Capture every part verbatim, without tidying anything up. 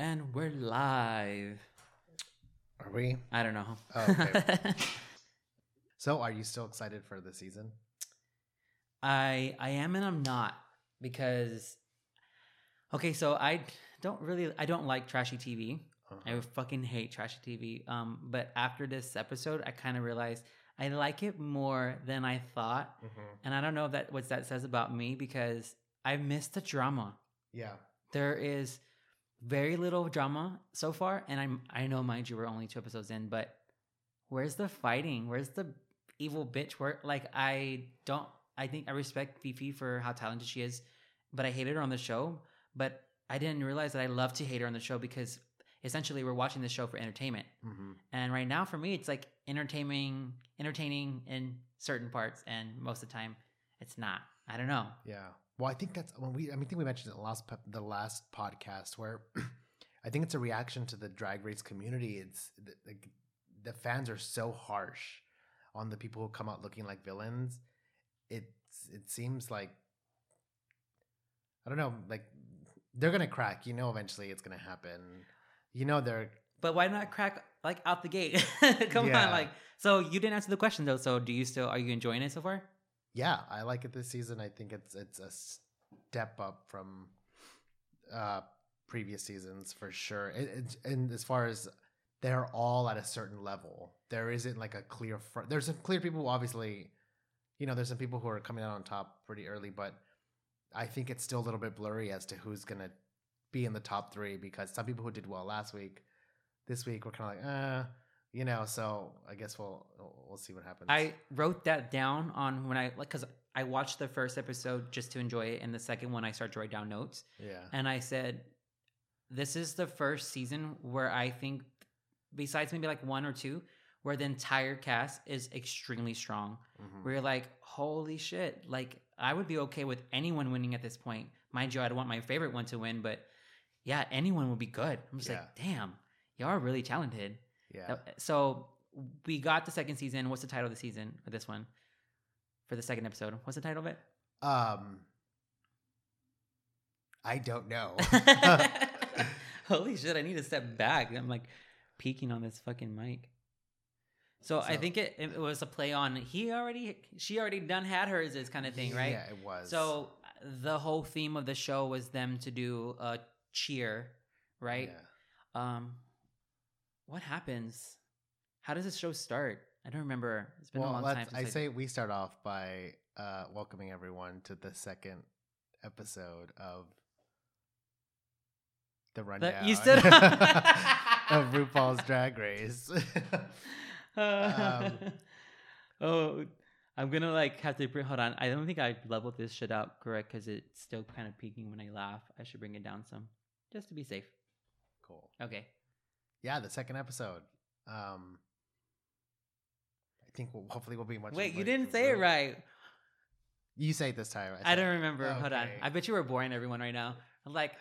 And we're live. Are we? I don't know. Oh, okay. So are you still excited for the season? I I am and I'm not, because, okay, so I don't really, I don't like trashy T V. Uh-huh. I fucking hate trashy T V. Um, but after this episode, I kind of realized I like it more than I thought. Mm-hmm. And I don't know if that what that says about me, because I missed the drama. Yeah. There is very little drama so far. And I'm, I know, mind you, we're only two episodes in, but where's the fighting? Where's the evil bitch work? Like, I don't, I think I respect Fifi for how talented she is, but I hated her on the show. But I didn't realize that I love to hate her on the show, because essentially we're watching this show for entertainment. Mm-hmm. And right now for me, it's like entertaining, entertaining in certain parts. And most of the time it's not, I don't know. Yeah. Well, I think that's when we, I mean, I think we mentioned it in the last, the last podcast, where I think it's a reaction to the drag race community. It's like the, the fans are so harsh on the people who come out looking like villains. It's, it seems like, I don't know, like they're going to crack, you know, eventually it's going to happen. You know, they're, but why not crack like out the gate? Come yeah. on. Like, so you didn't answer the question though. So do you still, are you enjoying it so far? Yeah, I like it this season. I think it's it's a step up from uh, previous seasons for sure. It, it, and as far as they're all at a certain level, there isn't like a clear fr- – there's some clear people who obviously – you know, there's some people who are coming out on top pretty early, but I think it's still a little bit blurry as to who's going to be in the top three, because some people who did well last week, this week we're kind of like, uh – you know, so I guess we'll we'll see what happens. I wrote that down on when I like because I watched the first episode just to enjoy it, and the second one I started to write down notes. Yeah, and I said, "This is the first season where I think, besides maybe like one or two, where the entire cast is extremely strong. Mm-hmm. Where you're like, holy shit! Like I would be okay with anyone winning at this point. Mind you, I'd want my favorite one to win, but yeah, anyone would be good. I'm just yeah. like, damn, y'all are really talented." Yeah. So we got the second season. What's the title of the season for this one? For the second episode, what's the title of it? Um, I don't know. Holy shit! I need to step back. I'm like peeking on this fucking mic. So, so I think it it was a play on he already she already done had hers, this kind of thing, right? Yeah, it was. So the whole theme of the show was them to do a cheer, right? Yeah. Um. What happens? How does this show start? I don't remember. It's been well, a long time. Since I, I say we start off by uh, welcoming everyone to the second episode of the rundown you said- of RuPaul's Drag Race. um, oh, I'm gonna like have to bring, hold on. I don't think I leveled this shit out correct because it's still kind of peaking when I laugh. I should bring it down some just to be safe. Cool. Okay. Yeah, the second episode. Um, I think we'll, hopefully we'll be much. Wait, you didn't say really. It right. You say it this time. I, I don't remember. Okay. Hold on. I bet you were boring everyone right now. I'm like,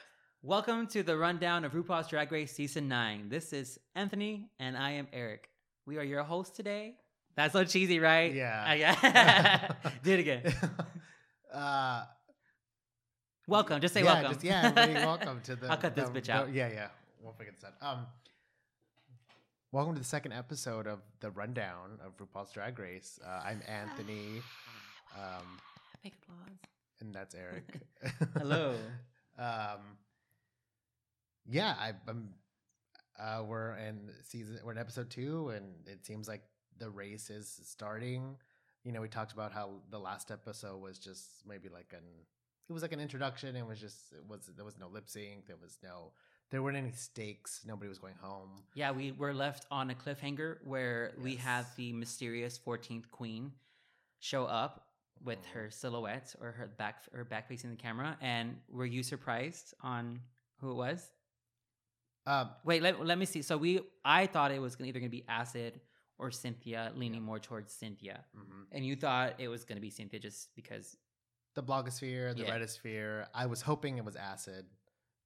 welcome to the rundown of RuPaul's Drag Race Season nine. This is Anthony, and I am Eric. We are your hosts today. That's so cheesy, right? Yeah. Yeah. Do it again. uh, welcome. Just say yeah, welcome. Just, yeah, everybody, welcome to the. I'll cut the, this bitch the, out. The, yeah, yeah. We'll figure this out. Um, Welcome to the second episode of the rundown of RuPaul's Drag Race. Uh, I'm Anthony. Um, Big applause. And that's Eric. Hello. um, yeah, I, I'm. Uh, we're in season. We're in episode two, and it seems like the race is starting. You know, we talked about how the last episode was just maybe like an. It was like an introduction. It was just. It was there was no lip sync. There was no. There weren't any stakes. Nobody was going home. Yeah, we were left on a cliffhanger where yes. we have the mysterious fourteenth queen show up with mm. her silhouette or her back her back facing the camera. And were you surprised on who it was? Um, Wait, let, let me see. So we, I thought it was gonna, either going to be Acid or Cynthia, leaning yeah. more towards Cynthia. Mm-hmm. And you thought it was going to be Cynthia just because... The blogosphere, the yeah. Reddisphere. I was hoping it was Acid.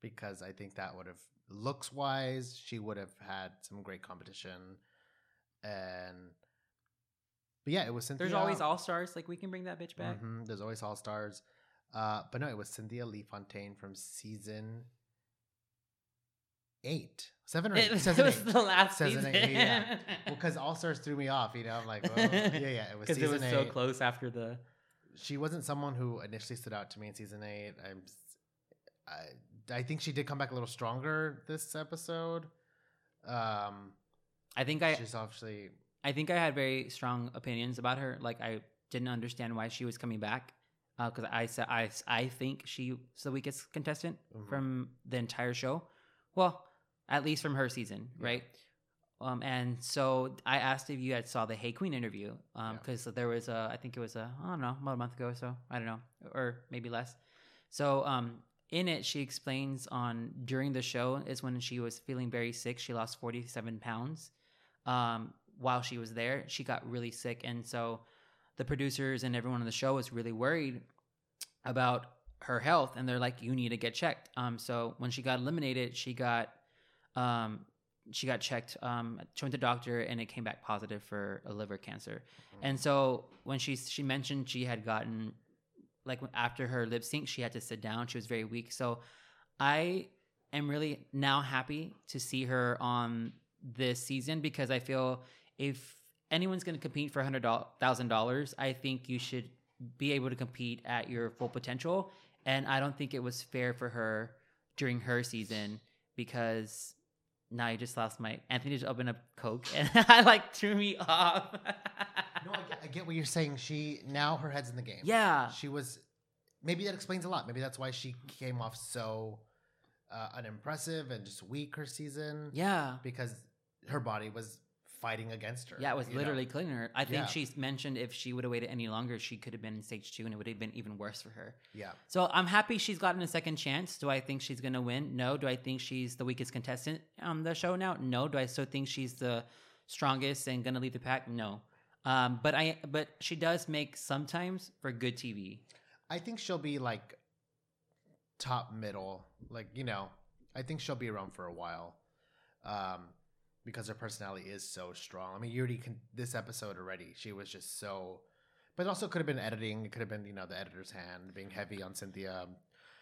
Because I think that would have, looks wise, she would have had some great competition. And, but yeah, it was Cynthia. There's always All-Stars. Like, we can bring that bitch back. Mm-hmm. There's always All-Stars. Uh, but no, it was Cynthia Lee Fontaine from season eight. Seven or eight. It was, it was eight. the last season season. Eight, yeah. Well, because All Stars threw me off, you know. I'm like, well, yeah, yeah. It was season eight. Because it was eight. So close after the... She wasn't someone who initially stood out to me in season eight. I'm, I, I think she did come back a little stronger this episode. Um, I think I... She's obviously... I think I had very strong opinions about her. Like, I didn't understand why she was coming back. Because uh, I, I, I think she's the weakest contestant mm-hmm. from the entire show. Well... At least from her season, yeah. right? Um, and so I asked if you guys saw the Hey Queen interview because um, yeah. there was a, I think it was a, I don't know, about a month ago or so. I don't know, or maybe less. So um, in it, she explains on during the show is when she was feeling very sick. She lost forty-seven pounds um, while she was there. She got really sick. And so the producers and everyone on the show was really worried about her health. And they're like, you need to get checked. Um, so when she got eliminated, she got... Um, she got checked, um, she went to the doctor and it came back positive for a liver cancer. Mm-hmm. And so when she, she mentioned she had gotten like after her lip sync, she had to sit down. She was very weak. So I am really now happy to see her on this season because I feel if anyone's going to compete for a hundred thousand dollars, I think you should be able to compete at your full potential. And I don't think it was fair for her during her season because now you just lost my... Anthony just opened up Coke and I like threw me off. No, I get, I get what you're saying. She... Now her head's in the game. Yeah. She was... Maybe that explains a lot. Maybe that's why she came off so uh, unimpressive and just weak her season. Yeah. Because her body was fighting against her. Yeah, it was literally know? killing her. I think yeah. she mentioned if she would have waited any longer, she could have been in stage two and it would have been even worse for her. Yeah. So I'm happy she's gotten a second chance. Do I think she's going to win? No. Do I think she's the weakest contestant on the show now? No. Do I still think she's the strongest and going to lead the pack? No. Um, but I, but she does make sometimes for good T V. I think she'll be like top middle. Like, you know, I think she'll be around for a while. Um, Because her personality is so strong. I mean, you already can, this episode already, she was just so, but it also could have been editing. It could have been, you know, the editor's hand being heavy on Cynthia.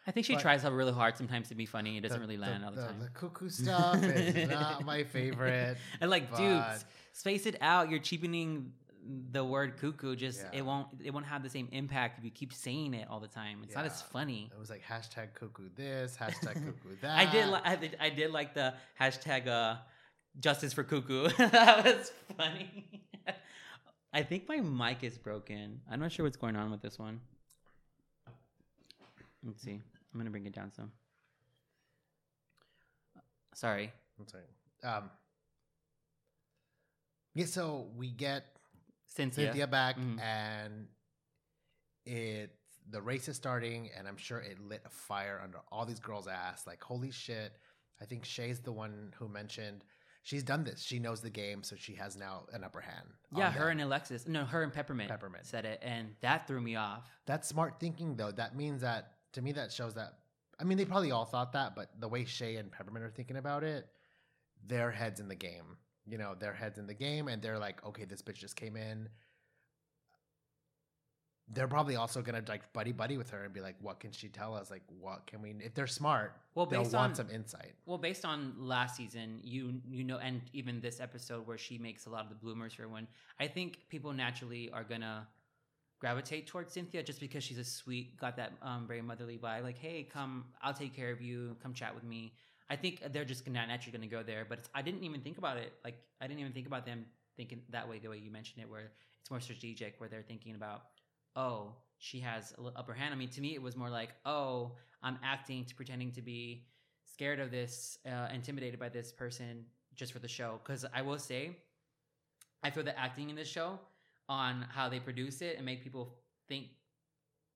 I think she but tries really hard sometimes to be funny. It doesn't the, really land the, all the, the time. The cuckoo stuff is not my favorite. And like, dude, space it out. You're cheapening the word cuckoo. Just yeah. it won't it won't have the same impact if you keep saying it all the time. It's yeah. not as funny. It was like hashtag cuckoo this, hashtag cuckoo that. I did li- I did I did like the hashtag. Uh, Justice for Cuckoo. That was funny. I think my mic is broken. I'm not sure what's going on with this one. Let's see. I'm going to bring it down some. Sorry. I'm sorry. Um, yeah, so we get Cynthia, Cynthia back, mm-hmm. and it the race is starting, and I'm sure it lit a fire under all these girls' ass. Like, holy shit. I think Shay's the one who mentioned... She's done this. She knows the game, so she has now an upper hand. Yeah, her and Alexis. No, her and Peppermint, Peppermint said it, and that threw me off. That's smart thinking, though. That means that, to me, that shows that... I mean, they probably all thought that, but the way Shea and Peppermint are thinking about it, their head's in the game. You know, their head's in the game, and they're like, okay, this bitch just came in. They're probably also going to like buddy-buddy with her and be like, what can she tell us? Like, what can we... If they're smart, well, they'll on, want some insight. Well, based on last season, you you know, and even this episode where she makes a lot of the bloomers for everyone, I think people naturally are going to gravitate towards Cynthia just because she's a sweet, got that um, very motherly vibe. Like, hey, come, I'll take care of you. Come chat with me. I think they're just gonna, naturally going to go there. But it's, I didn't even think about it. Like, I didn't even think about them thinking that way, the way you mentioned it, where it's more strategic, where they're thinking about... oh, she has an upper hand. I mean, to me, it was more like, oh, I'm acting to pretending to be scared of this, uh, intimidated by this person just for the show. Because I will say, I feel the acting in this show on how they produce it and make people think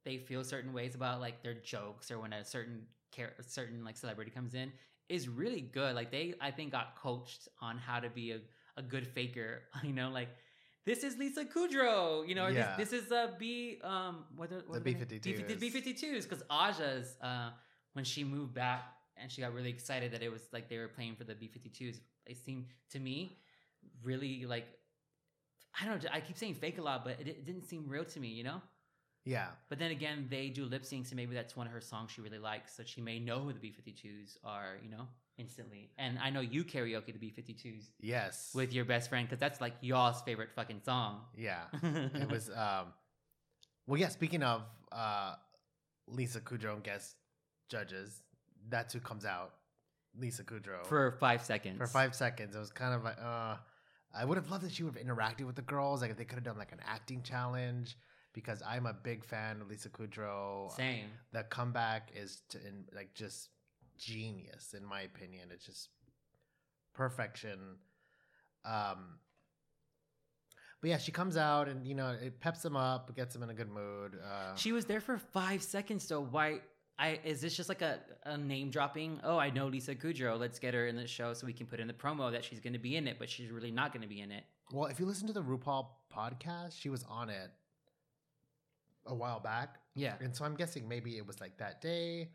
they feel certain ways about like their jokes or when a certain car- certain like celebrity comes in is really good. Like they, I think, got coached on how to be a, a good faker, you know, like, this is Lisa Kudrow, you know, or yeah. this, this is a B, um, what are, what the B fifty-twos. The B fifty-twos, because Aja's, uh, when she moved back and she got really excited that it was like they were playing for the B fifty-twos, it seemed to me really like, I don't know, I keep saying fake a lot, but it, it didn't seem real to me, you know? Yeah. But then again, they do lip sync, so maybe that's one of her songs she really likes, so she may know who the B fifty-twos are, you know, instantly. And I know you karaoke the B fifty-twos. Yes. With your best friend, because that's like y'all's favorite fucking song. Yeah. It was, um, well, yeah, speaking of uh, Lisa Kudrow and guest judges, that's who comes out, Lisa Kudrow. For five seconds. For five seconds. It was kind of like, uh, I would have loved that she would have interacted with the girls. Like, if they could have done like an acting challenge. Because I'm a big fan of Lisa Kudrow. Same. Um, the comeback is to, in, like just genius, in my opinion. It's just perfection. Um, but yeah, she comes out and, you know, it peps them up, gets them in a good mood. Uh, she was there for five seconds, so why? I is this just like a, a name dropping? Oh, I know Lisa Kudrow. Let's get her in the show so we can put in the promo that she's going to be in it, but she's really not going to be in it. Well, if you listen to the RuPaul podcast, she was on it a while back. Yeah. And so I'm guessing maybe it was like that day,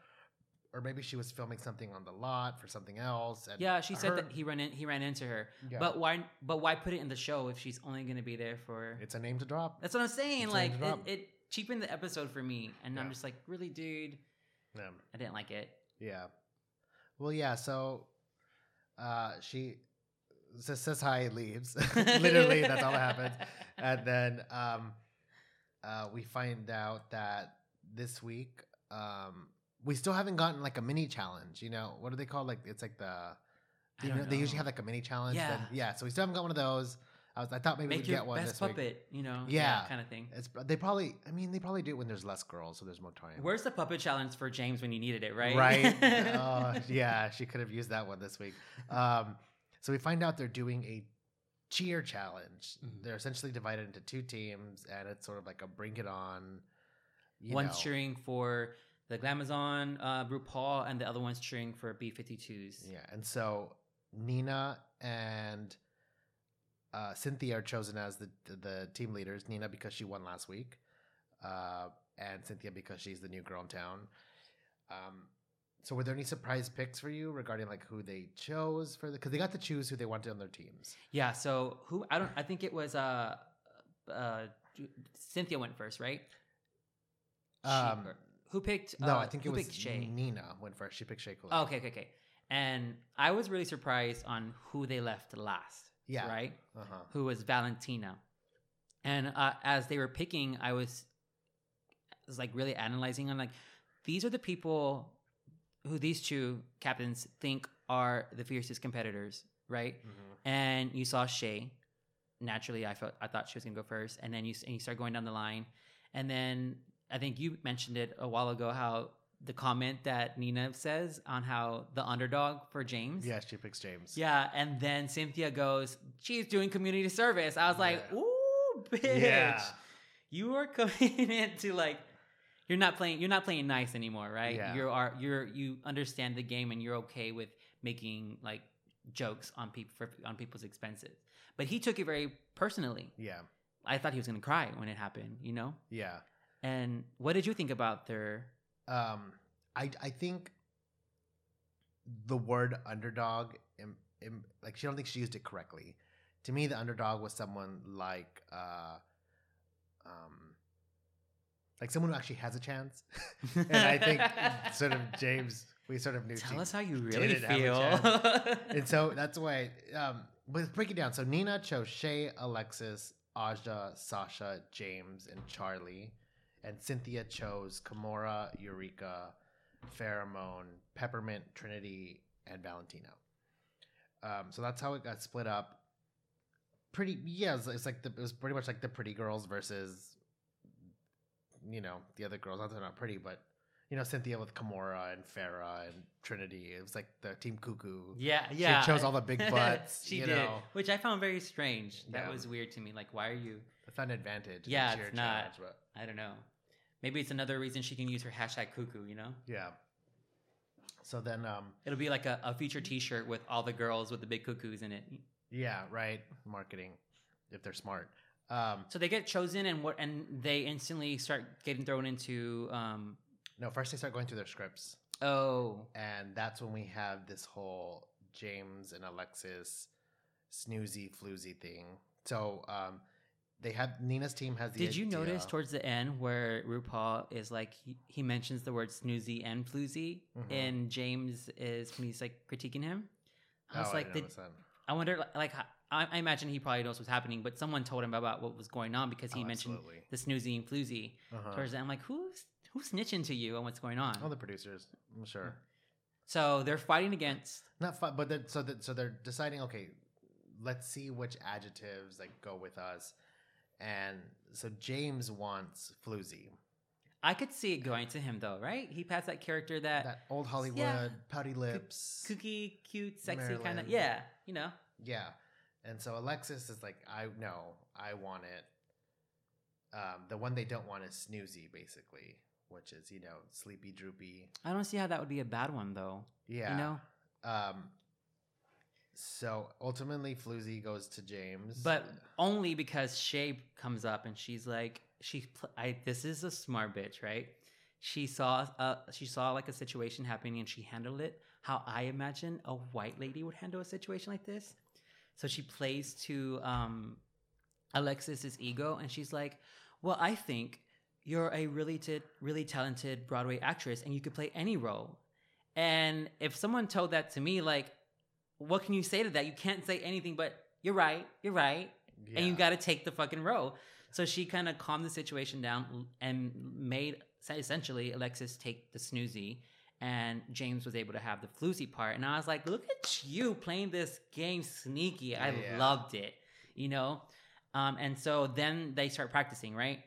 or maybe she was filming something on the lot for something else. And yeah, she said her, that he ran in, he ran into her. Yeah. But why but why put it in the show if she's only going to be there for... It's a name to drop. That's what I'm saying. It's like it, it cheapened the episode for me, and yeah. I'm just like, really, dude? Yeah. I didn't like it. Yeah. Well, yeah, so uh, she says, says hi and leaves. Literally, that's all that happens. And then... Um, Uh, we find out that this week, um, we still haven't gotten like a mini challenge. You know, what do they call? Like, it's like the, you know, know. They usually have like a mini challenge. Yeah. Then, yeah. So we still haven't got one of those. I was, I thought maybe Make we'd get one this puppet, week. Best puppet, you know, yeah. Kind of thing. It's, they probably, I mean, they probably do it when there's less girls. So there's more time. Where's the puppet challenge for James when you needed it, right? Right. Oh, yeah. She could have used that one this week. Um, so we find out they're doing a cheer challenge. Mm-hmm. They're essentially divided into two teams, and it's sort of like a Bring It On. You one's know. cheering for the Glamazon, uh, RuPaul, and the other one's cheering for B fifty-twos. Yeah, and so Nina and uh, Cynthia are chosen as the the team leaders. Nina because she won last week, uh, and Cynthia because she's the new girl in town. Um, so were there any surprise picks for you regarding like who they chose for the, cause they got to choose who they wanted on their teams. Yeah. So who, I don't, I think it was, uh, uh, Cynthia went first, right? Um, she, who picked, uh, no, I think it was Shea? Nina went first. She picked Shea Couleé. Oh, okay. Okay. Okay. And I was really surprised on who they left last. Yeah. Right. Uh-huh. Who was Valentina. And, uh, as they were picking, I was, I was like really analyzing. I'm like, these are the people who these two captains think are the fiercest competitors, right? Mm-hmm. And you saw Shea. Naturally, I felt I thought she was gonna go first, and then you and you start going down the line, and then I think you mentioned it a while ago how the comment that Nina says on how the underdog for James. Yeah, she picks James. Yeah, and then Cynthia goes, "She's doing community service." I was yeah. like, "Ooh, bitch, yeah. you are committed to like." You're not playing. You're not playing nice anymore, right? Yeah. You are. You're. You understand the game, and you're okay with making like jokes on people for, on people's expenses. But he took it very personally. Yeah. I thought he was gonna cry when it happened. You know. Yeah. And what did you think about their? Um, I I think the word underdog, im, im, like she don't think she used it correctly. To me, the underdog was someone like, uh, um. Like someone who actually has a chance. And I think sort of James, we sort of knew. Tell us how you really feel. And so that's why, um, but break it down. So Nina chose Shea, Alexis, Aja, Sasha, James, and Charlie. And Cynthia chose Kimora, Eureka, Farrah Moan, Peppermint, Trinity, and Valentina. Um, so that's how it got split up. Pretty, yeah, it's, it's like the, it was pretty much like the pretty girls versus... you know, the other girls, not they're not pretty, but, you know, Cynthia with Kimora and Farrah and Trinity. It was like the Team Cuckoo. Yeah, yeah. She chose all the big butts. She you did, know. Which I found very strange. That yeah. was weird to me. Like, why are you... It's not an advantage. Yeah, it's, it's not. But... I don't know. Maybe it's another reason she can use her hashtag cuckoo, you know? Yeah. So then... um it'll be like a, a feature t-shirt with all the girls with the big cuckoos in it. Yeah, right. Marketing, if they're smart. Um, so they get chosen and what, and they instantly start getting thrown into. Um, no, first they start going through their scripts. Oh, and that's when we have this whole James and Alexis snoozy floozy thing. So um, they had Nina's team has the Did idea. You notice towards the end where RuPaul is like, he, he mentions the word snoozy and floozy, mm-hmm. and Jaymes is, when he's like critiquing him, I was oh, like, I, did, I wonder, like, I, I imagine he probably knows what's happening, but someone told him about what was going on because he oh, mentioned absolutely. the snoozy and floozy. Uh-huh. Towards the end, I'm like, who's, who's snitching to you on what's going on? Oh, the producers, I'm sure. So they're fighting against. Not fight, but they're, so, that, so they're deciding, okay, let's see which adjectives like go with us. And so Jaymes wants floozy. I could see it going to him though, right? He passed that character that that old Hollywood yeah, pouty lips, kooky, cute, sexy kind of yeah, you know. Yeah, and so Alexis is like, I no, I want it. Um, the one they don't want is snoozy, basically, which is you know sleepy, droopy. I don't see how that would be a bad one though. Yeah, you know. Um, So ultimately, floozy goes to Jaymes, but only because Shea comes up and she's like, "She, I, this is a smart bitch, right? She saw, uh, she saw like a situation happening and she handled it how I imagine a white lady would handle a situation like this." So she plays to um, Alexis's ego, and she's like, "Well, I think you're a really, t- really talented Broadway actress, and you could play any role." And if someone told that to me, like, what can you say to that? You can't say anything, but you're right, you're right, yeah. and you got to take the fucking role. So she kind of calmed the situation down and made, essentially, Alexis take the snoozy, and Jaymes was able to have the floozy part. And I was like, look at you playing this game sneaky. I yeah. loved it, you know? Um, and so then they start practicing, right?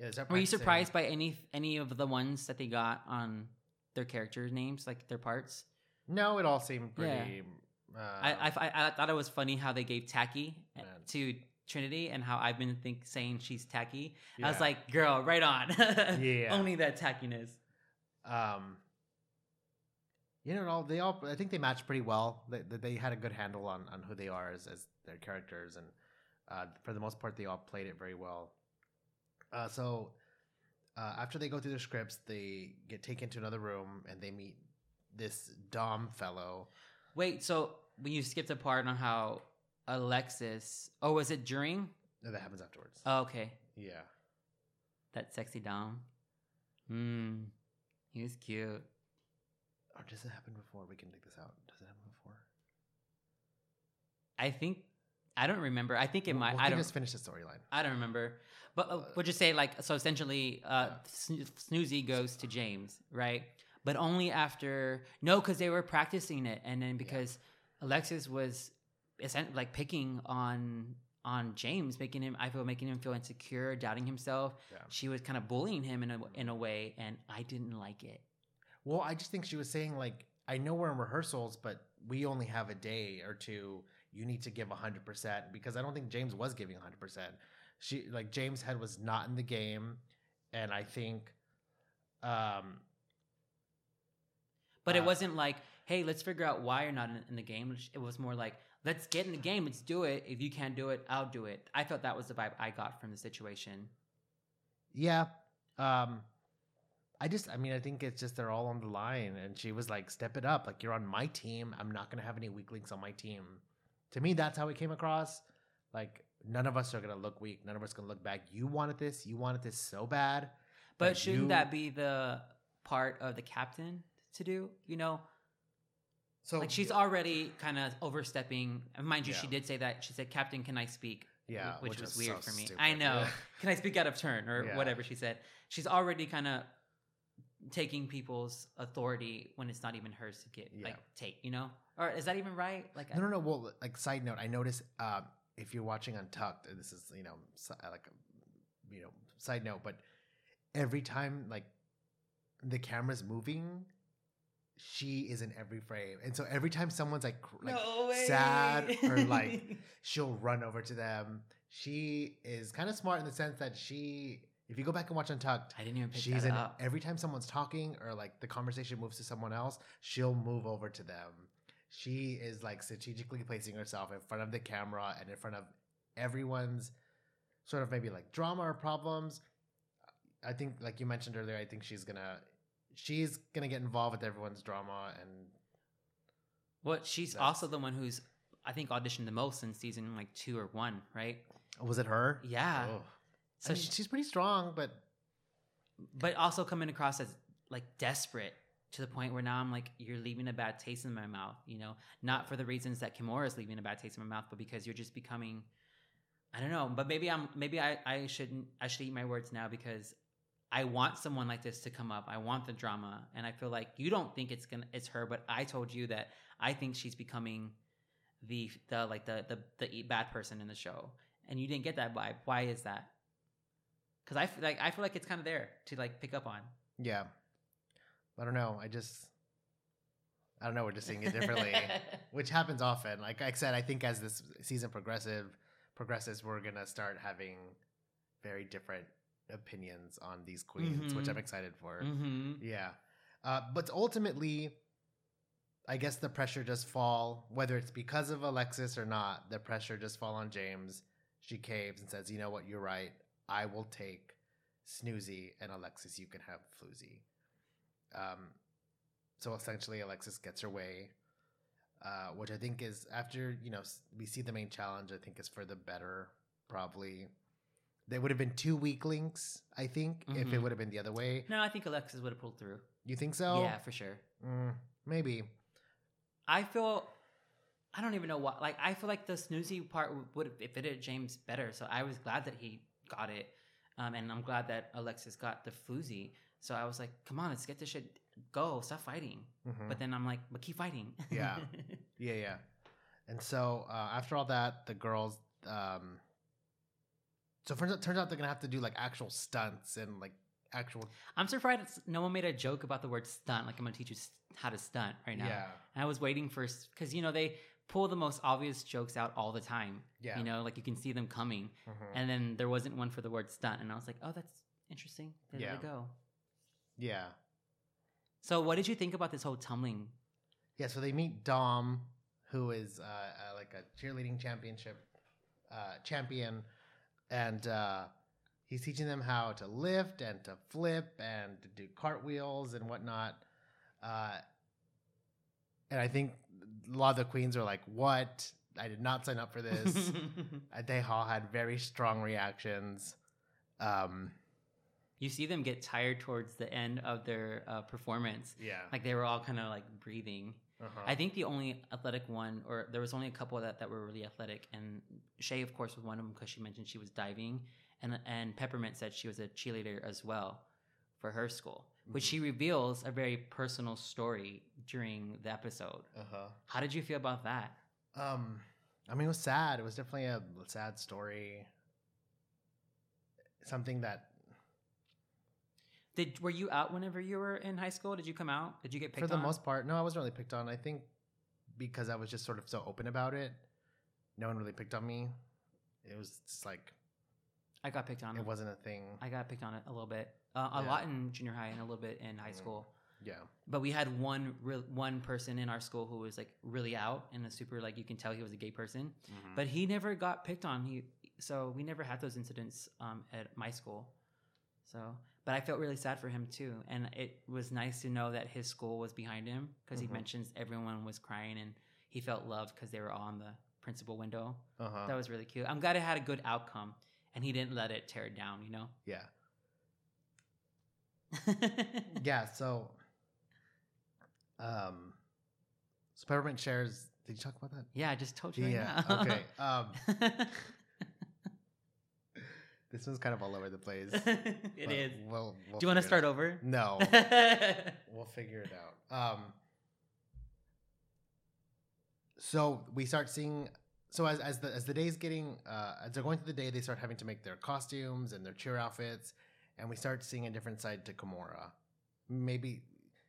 Yeah, start practicing. Were you surprised by any any of the ones that they got on their character names, like their parts? No, it all seemed pretty... Yeah. Um, I, I I thought it was funny how they gave tacky man. to Trinity and how I've been think, saying she's tacky. Yeah. I was like, girl, right on. yeah. Only that tackiness. Um, you know, they all, I think they matched pretty well. They, they had a good handle on, on who they are as, as their characters. And uh, for the most part, they all played it very well. Uh, so uh, after they go through their scripts, they get taken to another room and they meet this Dom fellow. Wait, so when you skipped a part on how Alexis... Oh, was it during? No, that happens afterwards. Oh, okay. Yeah. That sexy Dom. Hmm. He was cute. Or does it happen before? We can dig this out. Does it happen before? I think... I don't remember. I think it we'll, might... We'll I don't just finish the storyline. I don't remember. But uh, uh, we'll just say, like, so essentially uh, yeah. Snoozy goes to Jaymes, right? But only after, no, because they were practicing it. And then because yeah. Alexis was like picking on on Jaymes, making him, I feel, making him feel insecure, doubting himself. Yeah. She was kind of bullying him in a, in a way, and I didn't like it. Well, I just think she was saying, like, I know we're in rehearsals, but we only have a day or two. You need to give one hundred percent, because I don't think Jaymes was giving one hundred percent. She, like, Jaymes' head was not in the game, and I think... um. But it wasn't like, hey, let's figure out why you're not in, in the game. It was more like, let's get in the game. Let's do it. If you can't do it, I'll do it. I thought that was the vibe I got from the situation. Yeah. Um, I just, I mean, I think it's just they're all on the line. And she was like, step it up. Like, you're on my team. I'm not going to have any weak links on my team. To me, that's how it came across. Like, none of us are going to look weak. None of us are going to look back. You wanted this. You wanted this so bad. But that shouldn't you... that be the part of the captain? To do, you know, so like she's yeah. already kind of overstepping. Mind you, yeah. she did say that. She said, "Captain, can I speak?" Yeah, which, which was weird so for me. Stupid. I know. Yeah. Can I speak out of turn or yeah. whatever she said? She's already kind of taking people's authority when it's not even hers to get yeah. like take. You know, or is that even right? Like, no, I, no, no. Well, like side note, I noticed um, if you're watching Untucked, this is you know like you know side note, but every time like the camera's moving. She is in every frame. And so every time someone's like, like no sad or like she'll run over to them. She is kind of smart in the sense that she, if you go back and watch Untucked, I didn't even pick she's that in, up. Every time someone's talking or like the conversation moves to someone else, she'll move over to them. She is like strategically placing herself in front of the camera and in front of everyone's sort of maybe like drama or problems. I think like you mentioned earlier, I think she's going to, She's going to get involved with everyone's drama. and. Well, she's also the one who's, I think, auditioned the most in season like two or one, right? Was it her? Yeah. Oh. So I mean, she, she's pretty strong, but but also coming across as like desperate to the point where now I'm like, you're leaving a bad taste in my mouth, you know, not for the reasons that Kimora is leaving a bad taste in my mouth, but because you're just becoming, I don't know, but maybe I'm, maybe I, I shouldn't, I should eat my words now because I want someone like this to come up. I want the drama. And I feel like you don't think it's gonna, it's her, but I told you that I think she's becoming the, the, like the, the, the bad person in the show. And you didn't get that vibe. Why is that? Cause I feel like, I feel like it's kind of there to like pick up on. Yeah. I don't know. I just, I don't know. We're just seeing it differently, which happens often. Like I said, I think as this season progressive progresses, we're going to start having very different opinions on these queens, mm-hmm. which I'm excited for. Mm-hmm. Yeah. Uh, but ultimately, I guess the pressure just fall, whether it's because of Alexis or not, the pressure just fall on Jaymes. She caves and says, you know what? You're right. I will take Snoozy, and Alexis, you can have Floozy. Um, so essentially Alexis gets her way, uh, which I think is after, you know, we see the main challenge, I think is for the better, probably. There would have been two weaklings, I think, mm-hmm. if it would have been the other way. No, I think Alexis would have pulled through. You think so? Yeah, for sure. Mm, maybe. I feel, I don't even know what, like, I feel like the Snoozy part would have fitted Jaymes better. So I was glad that he got it. Um, and I'm glad that Alexis got the Floozy. So I was like, come on, let's get this shit. Go, stop fighting. Mm-hmm. But then I'm like, but keep fighting. Yeah. Yeah, yeah. And so uh, after all that, the girls, um, so it turns out, turns out they're going to have to do like actual stunts and like actual. I'm surprised no one made a joke about the word stunt. Like I'm going to teach you how to stunt right now. Yeah. And I was waiting for, because you know, they pull the most obvious jokes out all the time. Yeah. You know, like you can see them coming. Mm-hmm. And then there wasn't one for the word stunt. And I was like, oh, that's interesting. There yeah. they go. Yeah. So what did you think about this whole tumbling? Yeah, so they meet Dom, who is uh, uh, like a cheerleading championship uh, champion, and uh, he's teaching them how to lift and to flip and to do cartwheels and whatnot. Uh, and I think a lot of the queens are like, what? I did not sign up for this. They all had very strong reactions. Um You see them get tired towards the end of their uh, performance. Yeah. Like they were all kind of like breathing. Uh-huh. I think the only athletic one, or there was only a couple of that, that were really athletic. And Shea, of course, was one of them because she mentioned she was diving. And and Peppermint said she was a cheerleader as well for her school, mm-hmm. which she reveals a very personal story during the episode. Uh-huh. How did you feel about that? Um, I mean, it was sad. It was definitely a sad story. Something that... Did, were you out whenever you were in high school? Did you come out? Did you get picked on? For the most part, no, I wasn't really picked on. I think because I was just sort of so open about it, no one really picked on me. It was just like... I got picked on. It wasn't a thing. I got picked on it a little bit. Uh, a yeah. lot in junior high and a little bit in high mm. school. Yeah. But we had one re- one person in our school who was like really out and a super, like you can tell he was a gay person. Mm-hmm. But he never got picked on. He So we never had those incidents um, at my school. So... But I felt really sad for him too. And it was nice to know that his school was behind him because mm-hmm. he mentions everyone was crying and he felt loved because they were all on the principal window. Uh-huh. That was really cute. I'm glad it had a good outcome and he didn't let it tear it down, you know? Yeah. yeah. So, um, so Peppermint shares, did you talk about that? Yeah, I just told you. Yeah. Right now. Okay. Um, This one's kind of all over the place. It is. We'll, we'll Do you want to start over? No. We'll figure it out. Um, so we start seeing... So as as the as the day's getting... Uh, as they're going through the day, they start having to make their costumes and their cheer outfits. And we start seeing a different side to Kimora. Maybe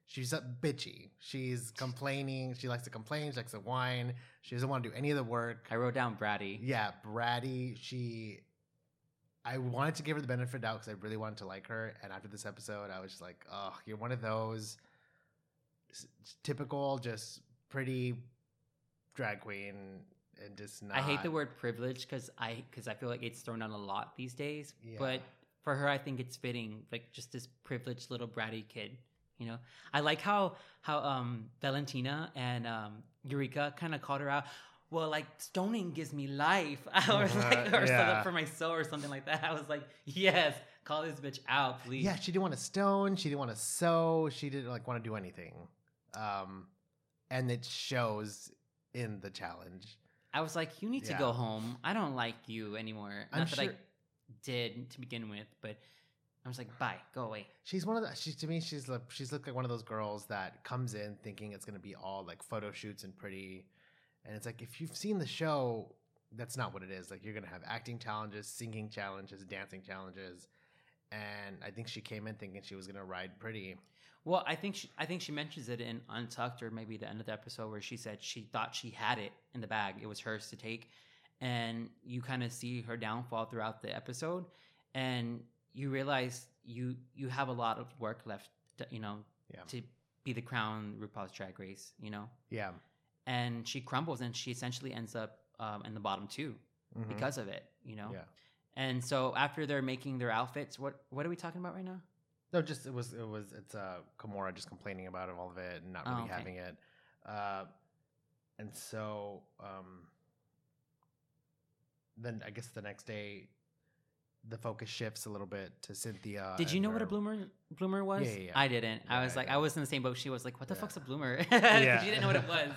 she's uh, bitchy. She's complaining. She likes to complain. She likes to whine. She doesn't want to do any of the work. I wrote down bratty. Yeah, bratty. She... I wanted to give her the benefit of the doubt because I really wanted to like her. And after this episode, I was just like, oh, you're one of those s- typical, just pretty drag queen and just not. I hate the word privilege because I, because I feel like it's thrown out a lot these days. Yeah. But for her, I think it's fitting, like just this privileged little bratty kid. You know, I like how, how um, Valentina and um, Eureka kind of called her out. well, like, stoning gives me life. I was uh, like, or yeah. something for my soul or something like that. I was like, yes, call this bitch out, please. Yeah, she didn't want to stone. She didn't want to sew. She didn't, like, want to do anything. Um, and it shows in the challenge. I was like, you need yeah. to go home. I don't like you anymore. I'm Not sure- that I did to begin with, but... I was like, bye, go away. She's one of the, she's to me, she's like, she's looked like one of those girls that comes in thinking it's going to be all like photo shoots and pretty. And it's like, if you've seen the show, that's not what it is. Like, you're going to have acting challenges, singing challenges, dancing challenges. And I think she came in thinking she was going to ride pretty. Well, I think she, I think she mentions it in Untucked or maybe the end of the episode where she said she thought she had it in the bag. It was hers to take. And you kind of see her downfall throughout the episode. And you realize you you have a lot of work left, to, you know, yeah. to be the crown RuPaul's Drag Race, you know? Yeah. And she crumbles and she essentially ends up um, in the bottom two mm-hmm. because of it, you know? Yeah. And so after they're making their outfits, what what are we talking about right now? No, just it was, it was it's uh, Kimora just complaining about all of it and not really oh, okay. having it. Uh, and so um, then I guess the next day, the focus shifts a little bit to Cynthia. Did you know her... what a bloomer bloomer was? Yeah, yeah, yeah. I didn't. Yeah, I was yeah, like, yeah. I was in the same boat. She was like, what the yeah. fuck's a bloomer? yeah. She didn't know what it was.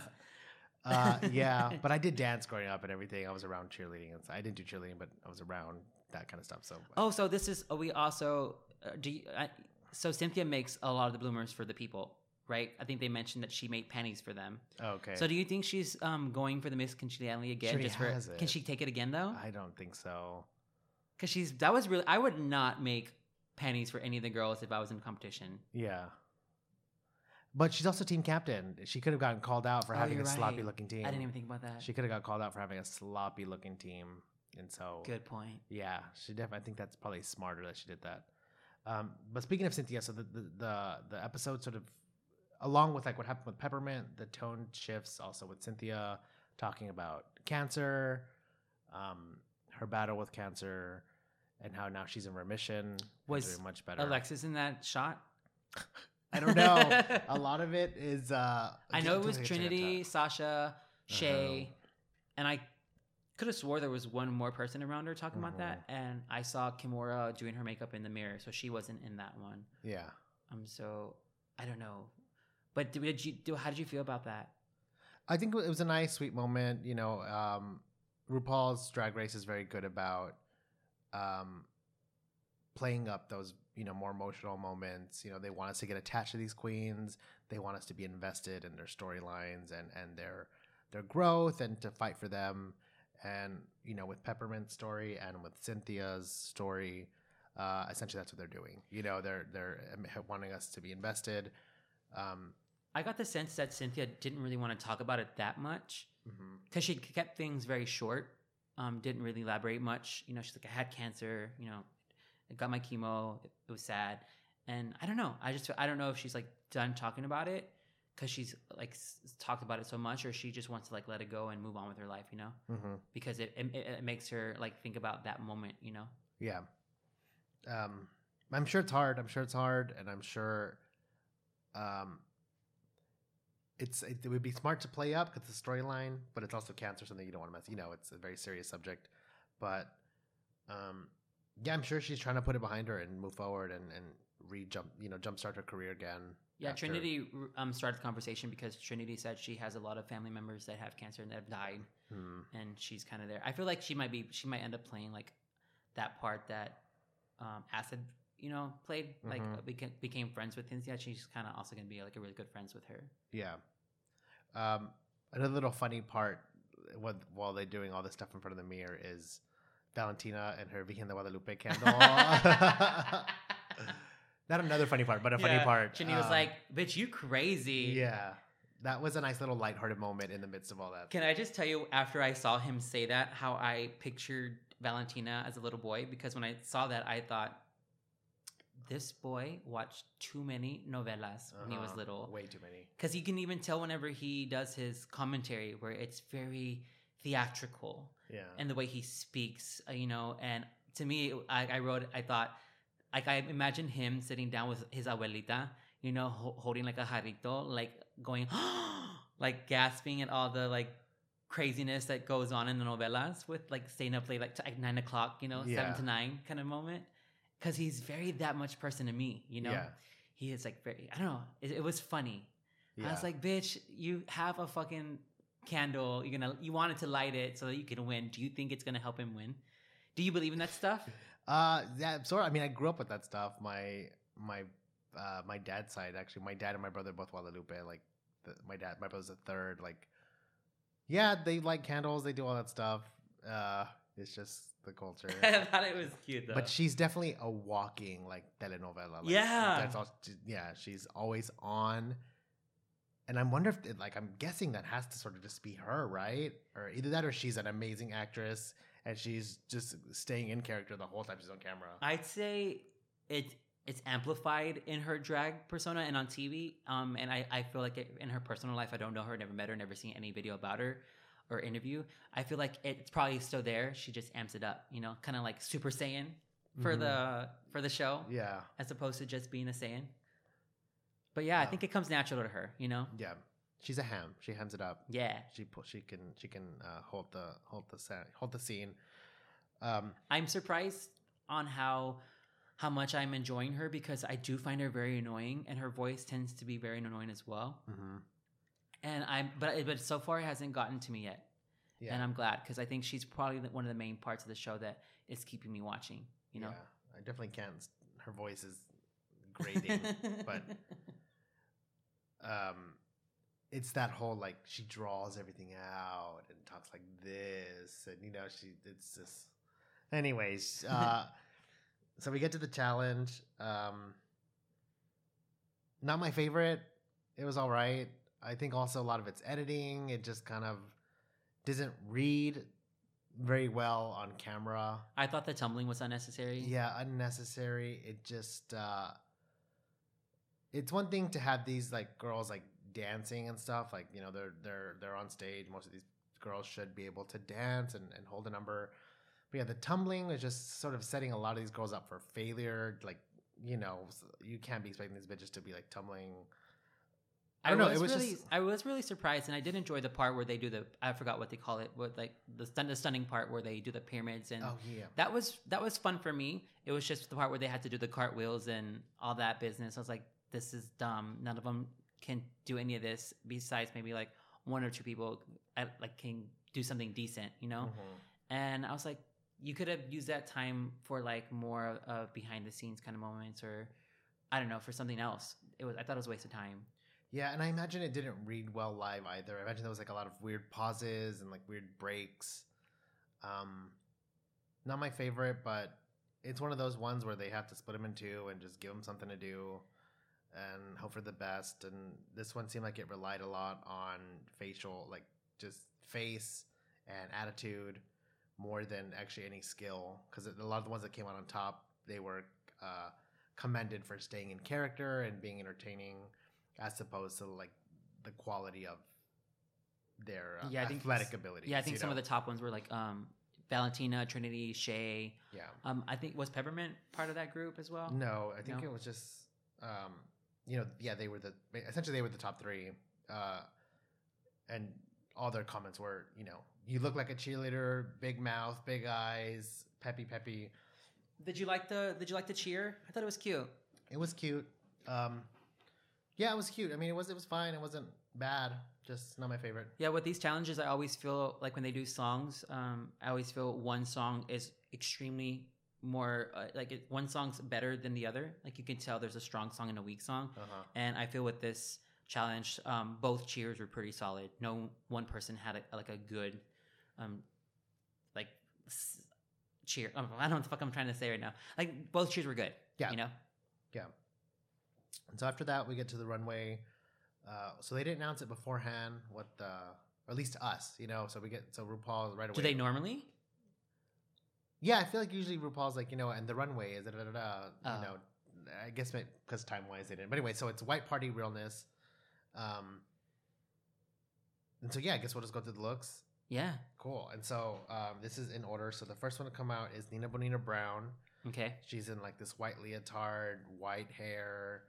uh, yeah, but I did dance growing up and everything. I was around cheerleading. I didn't do cheerleading, but I was around that kind of stuff. So. Oh, so this is, oh, we also, uh, do you, uh, so Cynthia makes a lot of the bloomers for the people, right? I think they mentioned that she made panties for them. Oh, okay. So do you think she's um, going for the Miss Congeniality again? She just has for, it. Can she take it again, though? I don't think so. Cause she's that was really I would not make panties for any of the girls if I was in competition. Yeah, but she's also team captain. She could have gotten called out for oh, having a right. sloppy looking team. I didn't even think about that. She could have got called out for having a sloppy looking team, and so good point. Yeah, she definitely. I think that's probably smarter that she did that. Um, but speaking of Cynthia, so the, the the the episode sort of, along with like what happened with Peppermint, the tone shifts also with Cynthia talking about cancer, um, her battle with cancer. And how now she's in remission. Was much better. Alexis in that shot? I don't know. A lot of it is. Uh, I know it was Trinity, Sasha, Shea, uh-huh. and I could have swore there was one more person around her talking mm-hmm. about that. And I saw Kimora doing her makeup in the mirror, so she wasn't in that one. Yeah. Um. So I don't know, but did you? Do, how did you feel about that? I think it was a nice, sweet moment. You know, um, RuPaul's Drag Race is very good about. Um, playing up those, you know, more emotional moments. You know, they want us to get attached to these queens. They want us to be invested in their storylines and, and their their growth and to fight for them. And, you know, with Peppermint's story and with Cynthia's story, uh, essentially that's what they're doing. You know, they're they're wanting us to be invested. Um, I got the sense that Cynthia didn't really want to talk about it that much because mm-hmm. she kept things very short. Um, didn't really elaborate much. You know, she's like, I had cancer, you know, I got my chemo. It, it was sad. And I don't know. I just, I don't know if she's like done talking about it because she's like s- talked about it so much, or she just wants to like let it go and move on with her life, you know, mm-hmm. because it, it it makes her like think about that moment, you know? Yeah. Um, I'm sure it's hard. I'm sure it's hard. And I'm sure, um, It's it would be smart to play up because it's a storyline, but it's also cancer, something you don't want to mess. You know, it's a very serious subject. But um, yeah, I'm sure she's trying to put it behind her and move forward and and re jump you know jumpstart her career again. Yeah, after. Trinity um, started the conversation because Trinity said she has a lot of family members that have cancer and that have died, hmm. and she's kind of there. I feel like she might be she might end up playing like that part that um, Acid you know played like mm-hmm. became became friends with Cynthia. She's kind of also gonna be like a really good friends with her. Yeah. Um, another little funny part what, while they're doing all this stuff in front of the mirror is Valentina and her Virgen de Guadalupe candle. Not another funny part, but a yeah. funny part. Jenny um, was like, bitch, you crazy. Yeah. That was a nice little lighthearted moment in the midst of all that. Can I just tell you, after I saw him say that, how I pictured Valentina as a little boy? Because when I saw that, I thought, this boy watched too many novelas uh-huh. when he was little. Way too many. Because you can even tell whenever he does his commentary where it's very theatrical. Yeah. And the way he speaks, you know. And to me, I, I wrote, I thought, like I imagined him sitting down with his abuelita, you know, ho- holding like a jarrito, like going, like gasping at all the like craziness that goes on in the novelas with like staying up late, like, to, like nine o'clock, you know, yeah. seven to nine kind of moment. Cause he's very that much person to me, you know? Yeah. He is like very, I don't know. It, it was funny. Yeah. I was like, bitch, you have a fucking candle. You're going to, you wanted to light it so that you can win. Do you think it's going to help him win? Do you believe in that stuff? Uh, yeah, sort of. I mean, I grew up with that stuff. My, my, uh, my dad's side, actually, my dad and my brother are both Guadalupe. Like the, my dad, my brother's the third, like, yeah, they light candles. They do all that stuff. Uh, It's just the culture. I thought it was cute, though. But she's definitely a walking, like, telenovela. Like, yeah. That's all, yeah, she's always on. And I wonder if, it, like, I'm guessing that has to sort of just be her, right? Or either that or she's an amazing actress and she's just staying in character the whole time she's on camera. I'd say it, it's amplified in her drag persona and on T V. Um, and I, I feel like it, in her personal life, I don't know her, never met her, never seen any video about her. Or interview, I feel like it's probably still there. She just amps it up, you know, kind of like Super Saiyan for mm-hmm. the for the show, yeah, as opposed to just being a Saiyan. But yeah, yeah, I think it comes natural to her, you know. Yeah, she's a ham. She hams it up. Yeah, she she can she can uh, hold the hold the hold the scene. Um, I'm surprised on how how much I'm enjoying her because I do find her very annoying, and her voice tends to be very annoying as well. Mm-hmm. And I'm, but but so far it hasn't gotten to me yet, yeah. And I'm glad because I think she's probably one of the main parts of the show that is keeping me watching. You know, yeah, I definitely can't. Her voice is grating, but um, it's that whole like she draws everything out and talks like this, and you know she it's just. Anyways, uh, so we get to the challenge. Um, not my favorite. It was all right. I think also a lot of it's editing. It just kind of doesn't read very well on camera. I thought the tumbling was unnecessary. Yeah, unnecessary. It just, uh, it's one thing to have these like girls like dancing and stuff. Like, you know, they're, they're, they're on stage. Most of these girls should be able to dance and, and hold a number. But yeah, the tumbling was just sort of setting a lot of these girls up for failure. Like, you know, you can't be expecting these bitches to be like tumbling. I don't know. I was, it was really, just... I was really surprised, and I did enjoy the part where they do the. I forgot what they call it, but like the, stun, the stunning part where they do the pyramids, and oh, yeah. that was that was fun for me. It was just the part where they had to do the cartwheels and all that business. I was like, this is dumb. None of them can do any of this. Besides, maybe like one or two people at, like can do something decent, you know. Mm-hmm. And I was like, you could have used that time for like more of behind the scenes kind of moments, or I don't know, for something else. It was. I thought it was a waste of time. Yeah, and I imagine it didn't read well live either. I imagine there was like a lot of weird pauses and like weird breaks. Um, not my favorite, but it's one of those ones where they have to split them in two and just give them something to do and hope for the best. And this one seemed like it relied a lot on facial, like just face and attitude more than actually any skill. Because a lot of the ones that came out on top, they were uh, commended for staying in character and being entertaining. As opposed to like the quality of their uh, yeah, I think athletic ability. Yeah, I think some know? of the top ones were like um, Valentina, Trinity, Shea. Yeah. Um, I think was Peppermint part of that group as well. No, I think no? it was just um, you know yeah they were the essentially they were the top three, uh, and all their comments were you know you look like a cheerleader, big mouth, big eyes, peppy peppy. Did you like the Did you like the cheer? I thought it was cute. It was cute. Um, Yeah, it was cute. I mean, it was it was fine. It wasn't bad. Just not my favorite. Yeah, with these challenges, I always feel like when they do songs, um, I always feel one song is extremely more uh, like it, one song's better than the other. Like you can tell, there's a strong song and a weak song. Uh-huh. And I feel with this challenge, um, both cheers were pretty solid. No one person had a, like a good, um, like s- cheer. I don't know what the fuck I'm trying to say right now. Like both cheers were good. Yeah, you know. Yeah. And so after that, we get to the runway. Uh, so they didn't announce it beforehand, what the, or at least to us, you know. So we get, so RuPaul right away. Do they normally? Yeah, I feel like usually RuPaul's like, you know, and the runway is, da, da, da, da, oh. you know, I guess because time-wise they didn't. But anyway, so it's white party realness. Um, and so, yeah, I guess we'll just go through the looks. Yeah. Cool. And so um, this is in order. So the first one to come out is Nina Bo'nina Brown. Okay. She's in like this white leotard, white hair,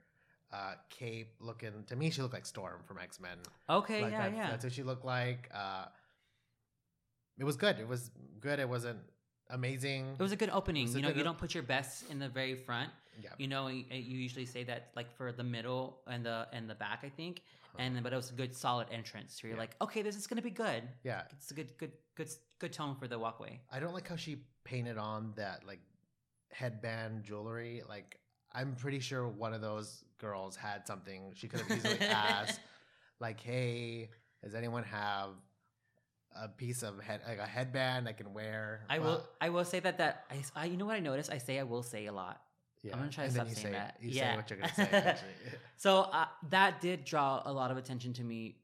uh, cape looking. To me, she looked like Storm from X Men. Okay, like yeah, that, yeah. That's what she looked like. Uh, it was good. It was good. It wasn't amazing. It was a good opening. You know, you don't put your best in the very front. Yeah. You know, you, you usually say that like for the middle and the and the back, I think. Uh-huh. And but it was a good, solid entrance. Where you're yeah. like, okay, this is gonna be good. Yeah. It's a good, good, good, good tone for the walkway. I don't like how she painted on that like headband jewelry. Like, I'm pretty sure one of those girls had something. She could have easily asked, like, hey, does anyone have a piece of head, like a headband I can wear? I well, will. I will say that that I, I. You know what I noticed? I say I will say a lot. Yeah. I'm gonna try and to stop saying say, that. You yeah. say what you're gonna say. Actually. So uh, that did draw a lot of attention to me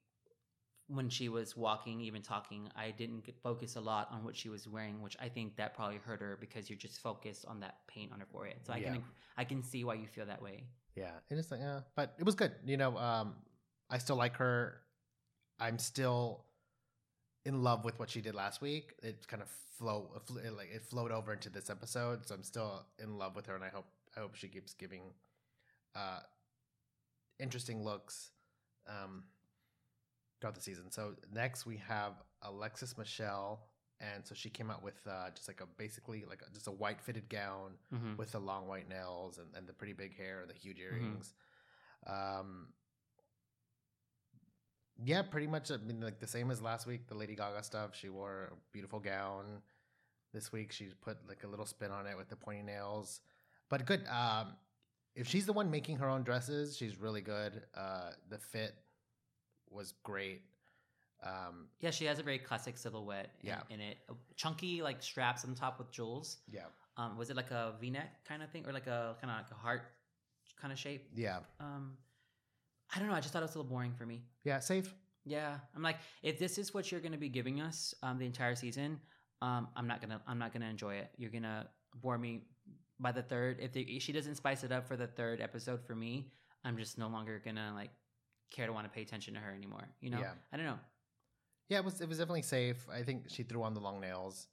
when she was walking, even talking. I didn't get, focus a lot on what she was wearing, which I think that probably hurt her because you're just focused on that paint on her forehead. So I yeah. can I can see why you feel that way. Yeah, it is. Like, yeah, but it was good. You know, um, I still like her. I'm still in love with what she did last week. It kind of flowed, like it flowed over into this episode. So I'm still in love with her, and I hope I hope she keeps giving uh, interesting looks um, throughout the season. So next we have Alexis Michelle, and so she came out with uh, just like a basically like a, just a white fitted gown mm-hmm. with the long white nails and, and the pretty big hair, the huge earrings. Mm-hmm. Um, Yeah, pretty much. I mean, like the same as last week, the Lady Gaga stuff. She wore a beautiful gown. This week, she put like a little spin on it with the pointy nails. But good. Um, if she's the one making her own dresses, she's really good. Uh, the fit was great. Um, yeah, she has a very classic silhouette in, yeah. in it. Chunky, like straps on top with jewels. Yeah. Um, was it like a V-neck kind of thing, or like a kind of like a heart kind of shape? Yeah. Um. I don't know. I just thought it was a little boring for me. Yeah, safe. Yeah, I'm like, if this is what you're going to be giving us um, the entire season, um, I'm not gonna, I'm not gonna enjoy it. You're gonna bore me by the third. If, they, if she doesn't spice it up for the third episode for me, I'm just no longer gonna like care to want to pay attention to her anymore. You know? Yeah. I don't know. Yeah, it was it was definitely safe. I think she threw on the long nails,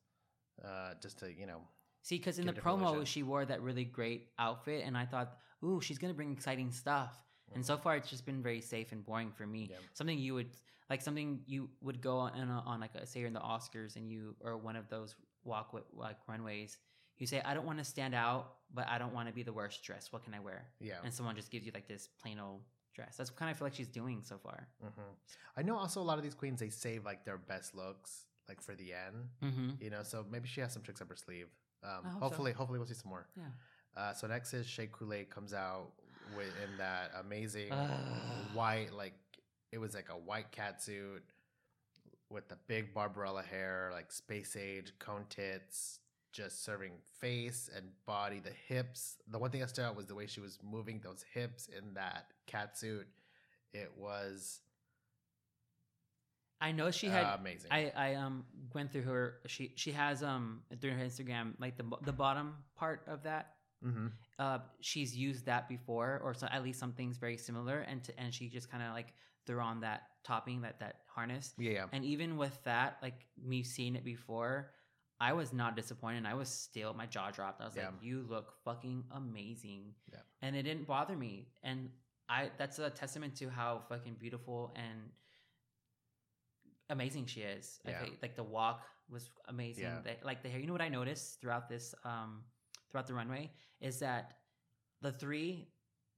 uh, just to you know. See, because in the promo she wore that really great outfit, and I thought, ooh, she's gonna bring exciting stuff. And so far, it's just been very safe and boring for me. Yep. Something you would like, something you would go on on, on like, a, say, you're in the Oscars and you or one of those walk with, like runways. You say, I don't want to stand out, but I don't want to be the worst dressed. What can I wear? Yeah. And someone just gives you like this plain old dress. That's kind of feel like she's doing so far. Mm-hmm. I know. Also, a lot of these queens they save like their best looks like for the end. Mm-hmm. You know, so maybe she has some tricks up her sleeve. Um, I hope hopefully, so. hopefully we'll see some more. Yeah. Uh, so next is Shea Couleé comes out. With, in that amazing uh, white, like it was like a white catsuit with the big Barbarella hair, like space age cone tits, just serving face and body, the hips. The one thing that stood out was the way she was moving those hips in that catsuit. It was. I know she had uh, amazing. I, I um went through her. She she has um through her Instagram like the the bottom part of that. Mm-hmm. Uh, she's used that before, or so at least something's very similar, and to, and she just kind of like threw on that topping, that that harness. Yeah, yeah. And even with that, like me seeing it before, I was not disappointed. I was still my jaw dropped. I was yeah. like, "You look fucking amazing," yeah. and it didn't bother me. And I that's a testament to how fucking beautiful and amazing she is. Yeah. Like, like the walk was amazing. Yeah. The, like the hair. You know what I noticed throughout this. Um, throughout the runway is that the three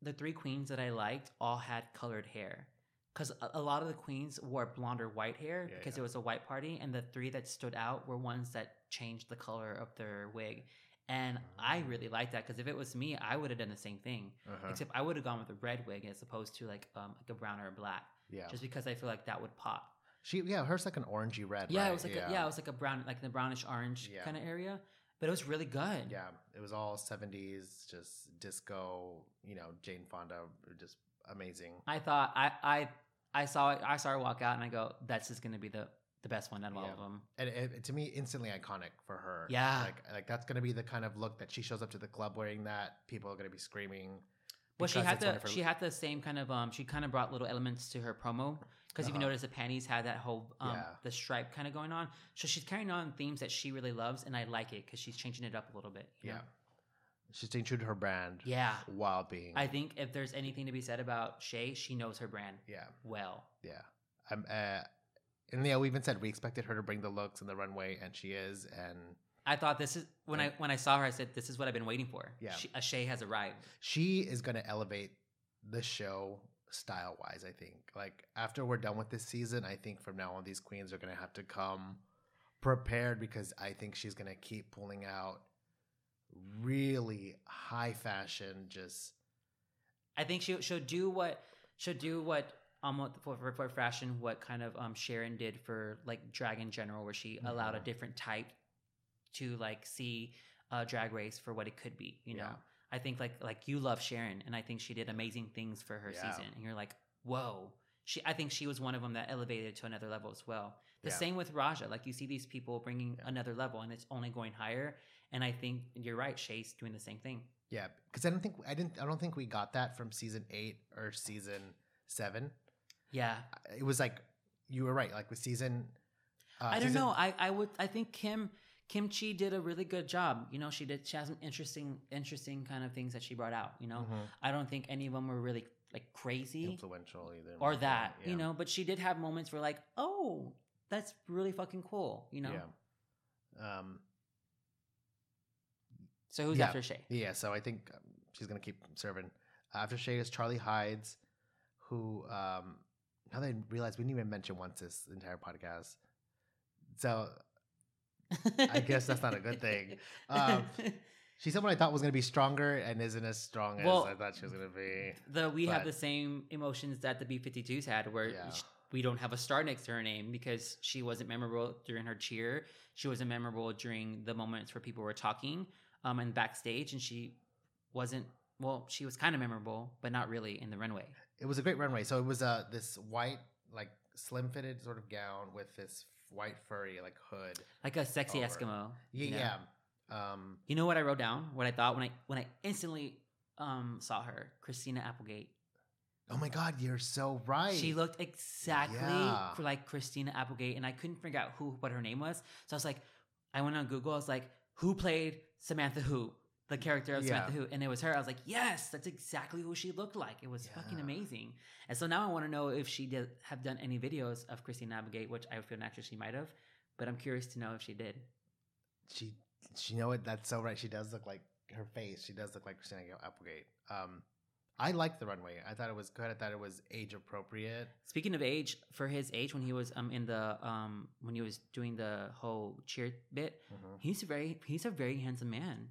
the three queens that I liked all had colored hair because a, a lot of the queens wore blonde or white hair yeah, because yeah. it was a white party, and the three that stood out were ones that changed the color of their wig, and uh-huh. I really liked that because if it was me I would have done the same thing uh-huh. except I would have gone with a red wig as opposed to like um like a brown or a black yeah just because I feel like that would pop. She yeah hers like an orangey red yeah right? it was like yeah. A, yeah it was like a brown like the brownish orange yeah. kind of area. But it was really good. Yeah, it was all seventies, just disco. You know, Jane Fonda, just amazing. I thought I I, I saw I saw her walk out, and I go, "That's just gonna be the, the best one out of yeah. all of them." And it, it, to me, instantly iconic for her. Yeah, like like that's gonna be the kind of look that she shows up to the club wearing. That people are gonna be screaming. Well, she had the her... she had the same kind of um. She kind of brought little elements to her promo. Because uh-huh. if you notice, the panties had that whole, um, yeah. the stripe kind of going on. So she's carrying on themes that she really loves, and I like it because she's changing it up a little bit. Yeah. Know? She's staying true to her brand. Yeah. While being. I think if there's anything to be said about Shea, she knows her brand. Yeah. Well. Yeah. I'm, uh, And yeah, we even said we expected her to bring the looks and the runway, and she is. And I thought this is when I when I saw her, I said, "This is what I've been waiting for." Yeah, she, a Shea has arrived. She is going to elevate the show style wise. I think, like after we're done with this season, I think from now on, these queens are going to have to come prepared, because I think she's going to keep pulling out really high fashion. Just, I think she she'll do what she'll do what. Um, for, for, for fashion, what kind of um Sharon did for like drag in general, where she mm-hmm. allowed a different type to like see uh Drag Race for what it could be, you yeah. know. I think like like you love Sharon, and I think she did amazing things for her yeah. season, and you're like, whoa, she. I think she was one of them that elevated to another level as well. The yeah. same with Raja, like you see these people bringing yeah. another level, and it's only going higher. And I think you're right, Shea's doing the same thing. Yeah, because I don't think I didn't I don't think we got that from season eight or season seven. Yeah, it was like you were right. Like with season, uh, I don't season... know. I, I would I think Kim Kim Chi did a really good job. You know, she did. She has some interesting interesting kind of things that she brought out. You know, mm-hmm. I don't think any of them were really like crazy influential either, or that yeah. you know. But she did have moments where like, oh, that's really fucking cool. You know. Yeah. Um. So who's yeah. after Shea? Yeah. So I think um, she's gonna keep serving. After Shea is Charlie Hides, who. Um, Now that I realize we didn't even mention once this entire podcast. So I guess that's not a good thing. Um, she's someone I thought was going to be stronger and isn't as strong well, as I thought she was going to be. The, we but, have the same emotions that the B fifty-twos had, where yeah. we don't have a star next to her name because she wasn't memorable during her cheer. She wasn't memorable during the moments where people were talking um, and backstage. And she wasn't, well, she was kind of memorable, but not really in the runway. It was a great runway. So it was uh, this white, like, slim-fitted sort of gown with this white furry, like, hood. Like a sexy over. Eskimo. Yeah. You know? Yeah. Um, you know what I wrote down? What I thought when I when I instantly um, saw her? Christina Applegate. Oh, my God. You're so right. She looked exactly yeah. like Christina Applegate, and I couldn't figure out who what her name was. So I was like, I went on Google. I was like, who played Samantha Who? The character of Samantha yeah. Who, and it was her. I was like, yes, that's exactly who she looked like. It was yeah. fucking amazing. And so now I want to know if she did have done any videos of Christina Applegate, which I feel naturally she might have, but I'm curious to know if she did. She, she know it. That's so right. She does look like her face. She does look like Christina Applegate. Um, I liked the runway. I thought it was good. I thought it was age appropriate. Speaking of age, for his age, when he was um in the um when he was doing the whole cheer bit, mm-hmm. he's very he's a very handsome man.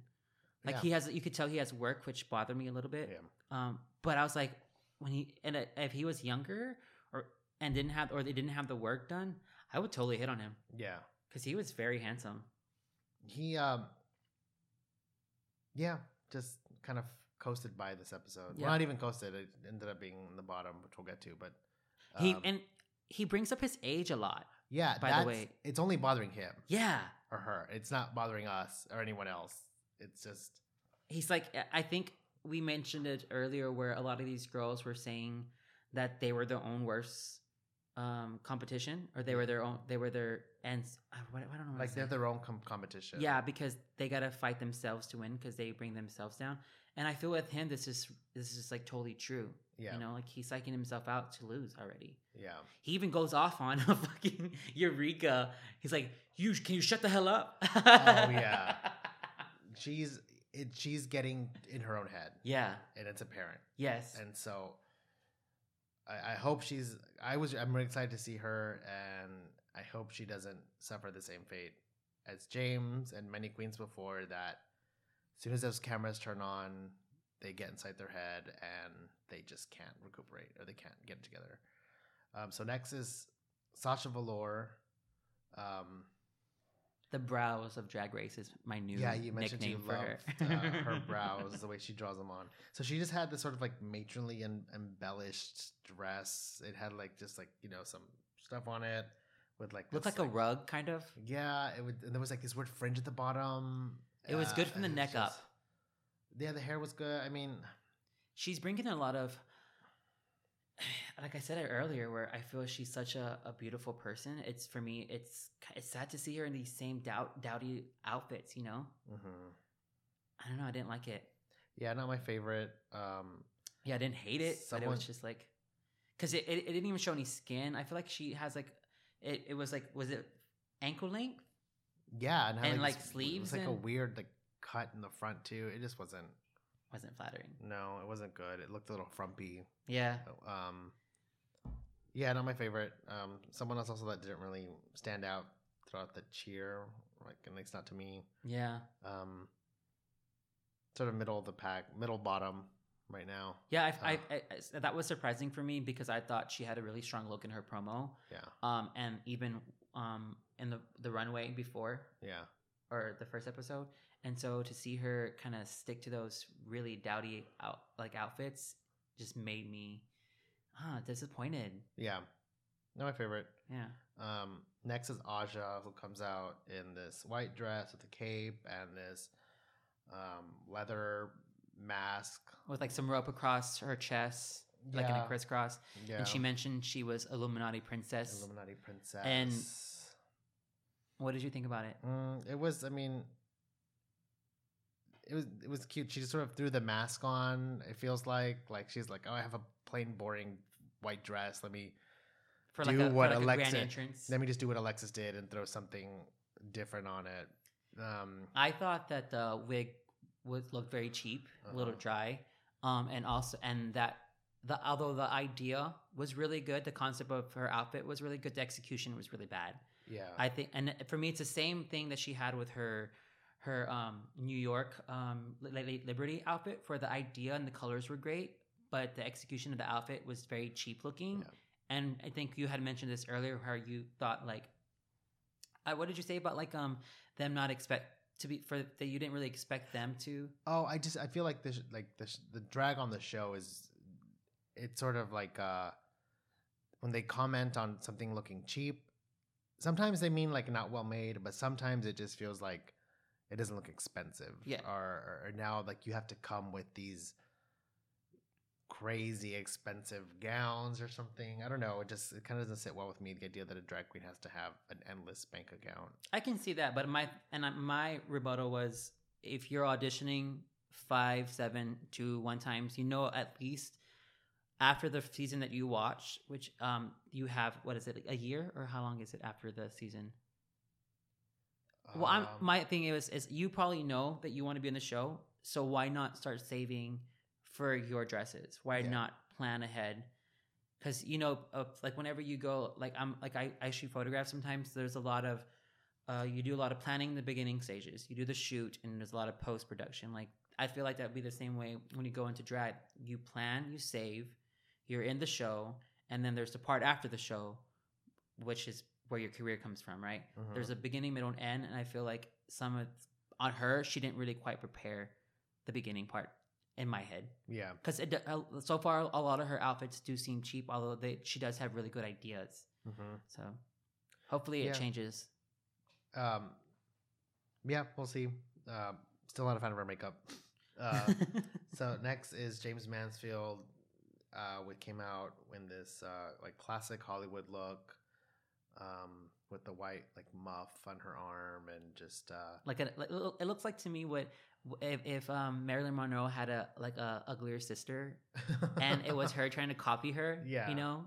Like yeah. he has, you could tell he has work, which bothered me a little bit. Yeah. Um, but I was like, when he and if he was younger or and didn't have or they didn't have the work done, I would totally hit on him. Yeah, because he was very handsome. He, um, yeah, just kind of coasted by this episode. Yeah. Well, not even coasted; it ended up being in the bottom, which we'll get to. But um, he and he brings up his age a lot. Yeah, by that's, the way, it's only bothering him. Yeah, or her. It's not bothering us or anyone else. It's just... He's like... I think we mentioned it earlier where a lot of these girls were saying that they were their own worst um, competition. Or they were their own... They were their... And I don't know what Like they're their own com- competition. Yeah, because they got to fight themselves to win because they bring themselves down. And I feel with him, this is this is like totally true. Yeah. You know, like he's psyching himself out to lose already. Yeah. He even goes off on a fucking Eureka. He's like, "You can you shut the hell up?" Oh, yeah. She's it, she's getting in her own head. Yeah. And it's apparent. Yes. And so I, I hope she's I was I'm really excited to see her, and I hope she doesn't suffer the same fate as Jaymes and many queens before, that as soon as those cameras turn on, they get inside their head and they just can't recuperate, or they can't get it together. Um, so next is Sasha Velour. Um The brows of Drag Race is my new nickname for her. Yeah, you mentioned you loved uh, her brows, the way she draws them on. So she just had this sort of like matronly and embellished dress. It had like just like, you know, some stuff on it with like... Looked like, like a rug, kind of. Yeah, it would, and there was like this weird fringe at the bottom. It was uh, good from the neck just, up. Yeah, the hair was good. I mean... She's bringing a lot of... Like I said it earlier, where I feel she's such a, a beautiful person. It's for me, it's it's sad to see her in these same doubt, dowdy outfits, you know? Mm-hmm. I don't know. I didn't like it. Yeah, not my favorite. Um, yeah, I didn't hate it, someone... but it was just like... Because it, it, it didn't even show any skin. I feel like she has like... it, it was like, was it ankle length? Yeah. And, and like, like sleeves. It was like and... a weird like cut in the front too. It just wasn't. Wasn't flattering. No, it wasn't good. It looked a little frumpy. Yeah. Um. Yeah, not my favorite. Um. Someone else also that didn't really stand out throughout the cheer, like at least not to me. Yeah. Um. Sort of middle of the pack, middle bottom right now. Yeah, I, uh, I, I, I that was surprising for me because I thought she had a really strong look in her promo. Yeah. Um. And even um in the the runway before. Yeah. Or the first episode. And so to see her kind of stick to those really dowdy out, like outfits just made me uh, disappointed. Yeah. Not my favorite. Yeah. Um, next is Aja, who comes out in this white dress with a cape and this um, leather mask. With like some rope across her chest, like yeah. in a crisscross. Yeah. And she mentioned she was Illuminati princess. Illuminati princess. And what did you think about it? Mm, it was, I mean... It was it was cute. She just sort of threw the mask on. It feels like like she's like, oh, I have a plain, boring white dress. Let me for do like a, what for like Alexis. A grand entrance. Let me just do what Alexis did and throw something different on it. Um, I thought that the wig would look very cheap, uh-huh. a little dry, um, and also and that the although the idea was really good, the concept of her outfit was really good. The execution was really bad. Yeah, I think, and for me, it's the same thing that she had with her. Her um, New York um, Liberty outfit for the idea and the colors were great, but the execution of the outfit was very cheap looking. Yeah. And I think you had mentioned this earlier, how you thought like, uh, what did you say about like um them not expect to be for that you didn't really expect them to? Oh, I just I feel like this like this, the drag on the show is it's sort of like uh, when they comment on something looking cheap. Sometimes they mean like not well made, but sometimes it just feels like. It doesn't look expensive. Yeah. Or, or now, like, you have to come with these crazy expensive gowns or something. I don't know. It just it kind of doesn't sit well with me, the idea that a drag queen has to have an endless bank account. I can see that. But my and my rebuttal was, if you're auditioning five, seven, two, one times, you know at least after the season that you watch, which um you have, what is it, a year? Or how long is it after the season? Well, I'm, my thing is, is you probably know that you want to be in the show, so why not start saving for your dresses? Why yeah. not plan ahead? Because you know, uh, like whenever you go, like I'm, like I, I shoot photographs sometimes. There's a lot of, uh, you do a lot of planning in the beginning stages. You do the shoot, and there's a lot of post production. Like I feel like that'd be the same way when you go into drag. You plan, you save, you're in the show, and then there's the part after the show, which is. Where your career comes from, right? Mm-hmm. There's a beginning, middle, and end, and I feel like some of on her, she didn't really quite prepare the beginning part in my head. Yeah, because so far a lot of her outfits do seem cheap, although they, she does have really good ideas. Mm-hmm. So hopefully it yeah. changes. Um, yeah, we'll see. Uh, still not a fan of her makeup. Uh, so next is Jaymes Mansfield, uh, which came out in this uh, like classic Hollywood look. Um, with the white like muff on her arm and just uh, like a, it looks like to me what if, if um, Marilyn Monroe had a like a uglier sister and it was her trying to copy her, yeah, you know,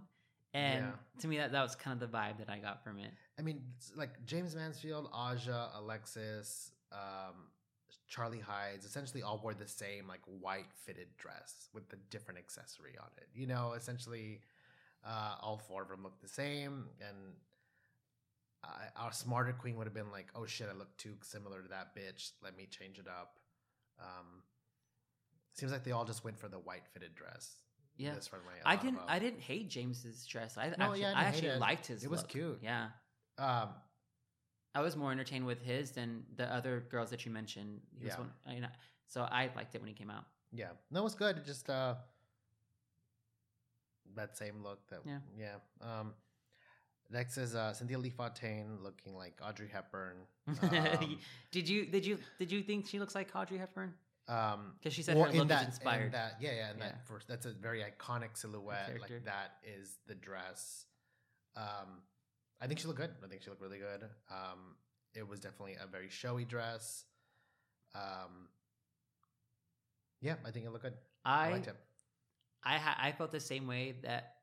and yeah. to me that that was kind of the vibe that I got from it. I mean, like Jaymes Mansfield, Aja, Alexis, um, Charlie Hides, essentially all wore the same like white fitted dress with a different accessory on it. You know, essentially uh, all four of them looked the same and. Uh, our smarter queen would have been like, oh shit, I look too similar to that bitch. Let me change it up. Um, seems like they all just went for the white fitted dress. Yeah. This runway, I didn't I didn't hate James's dress. I no, actually, yeah, I I actually liked his It look. Was cute. Yeah. Um, I was more entertained with his than the other girls that you mentioned. He was yeah. one, you know, so I liked it when he came out. Yeah. No, it was good. It just uh, that same look. That Yeah. yeah. Um, Next is uh, Cynthia Lee Fontaine looking like Audrey Hepburn. Um, did you did you did you think she looks like Audrey Hepburn? Because um, she said her look that, is inspired. In that, yeah, yeah, and yeah. That first, that's a very iconic silhouette. Like that is the dress. Um, I think she looked good. I think she looked really good. Um, it was definitely a very showy dress. Um, yeah, I think it looked good. I I, liked it. I, ha- I felt the same way that.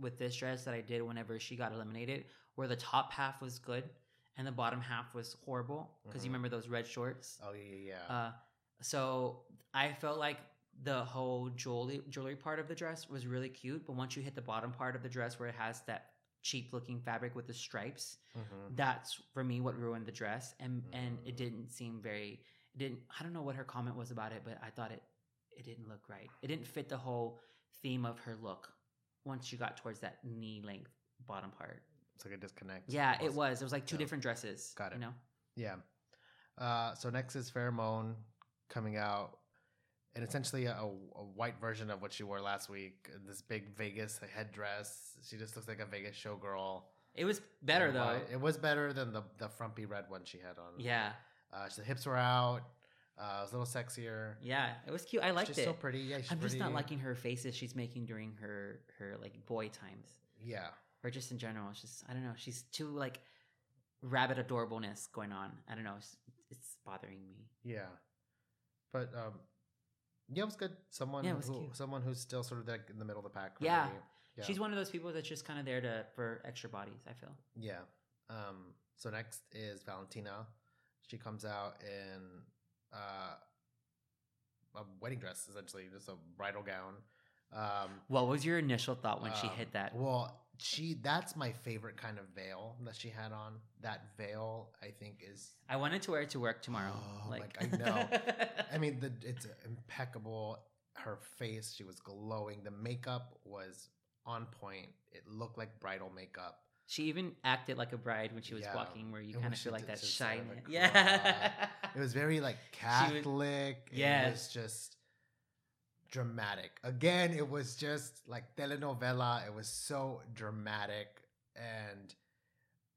with this dress that I did whenever she got eliminated, where the top half was good and the bottom half was horrible, because mm-hmm. you remember those red shorts? Oh, yeah, yeah. Uh, so I felt like the whole jewelry, jewelry part of the dress was really cute, but once you hit the bottom part of the dress where it has that cheap-looking fabric with the stripes, mm-hmm. that's, for me, what ruined the dress. And mm-hmm. and it didn't seem very... It didn't. I don't know what her comment was about it, but I thought it, it didn't look right. It didn't fit the whole theme of her look once you got towards that knee-length bottom part. It's like a disconnect. Yeah, almost. It was. It was like two yeah. different dresses. Got it. You know? Yeah. Uh, so next is Farrah Moan coming out, and essentially a, a white version of what she wore last week. This big Vegas headdress. She just looks like a Vegas showgirl. It was better, and, though. Uh, it was better than the, the frumpy red one she had on. Yeah. Uh, so the hips were out. Uh, it was a little sexier. Yeah, it was cute. I liked she's it. She's so pretty. Yeah, she's I'm just pretty. Not liking her faces she's making during her, her like boy times. Yeah. Or just in general. It's just, I don't know. She's too like rabbit adorableness going on. I don't know. It's, it's bothering me. Yeah. But um, yeah, it was good. Someone yeah, was who, cute. Someone who's still sort of like in the middle of the pack. Yeah. Me. yeah. She's one of those people that's just kind of there to for extra bodies, I feel. Yeah. Um. So next is Valentina. She comes out in uh, a wedding dress, essentially, just a bridal gown. Um, what was your initial thought when um, she hit that? Well, she that's my favorite kind of veil that she had on. That veil, I think, is... I wanted to wear it to work tomorrow. Oh, like. like I know. I mean, the, it's impeccable. Her face, she was glowing. The makeup was on point. It looked like bridal makeup. She even acted like a bride when she was yeah. walking, where you kind of feel like that shine. Sort of yeah. It was very like Catholic. Was, yes. It was just dramatic. Again, it was just like telenovela. It was so dramatic. And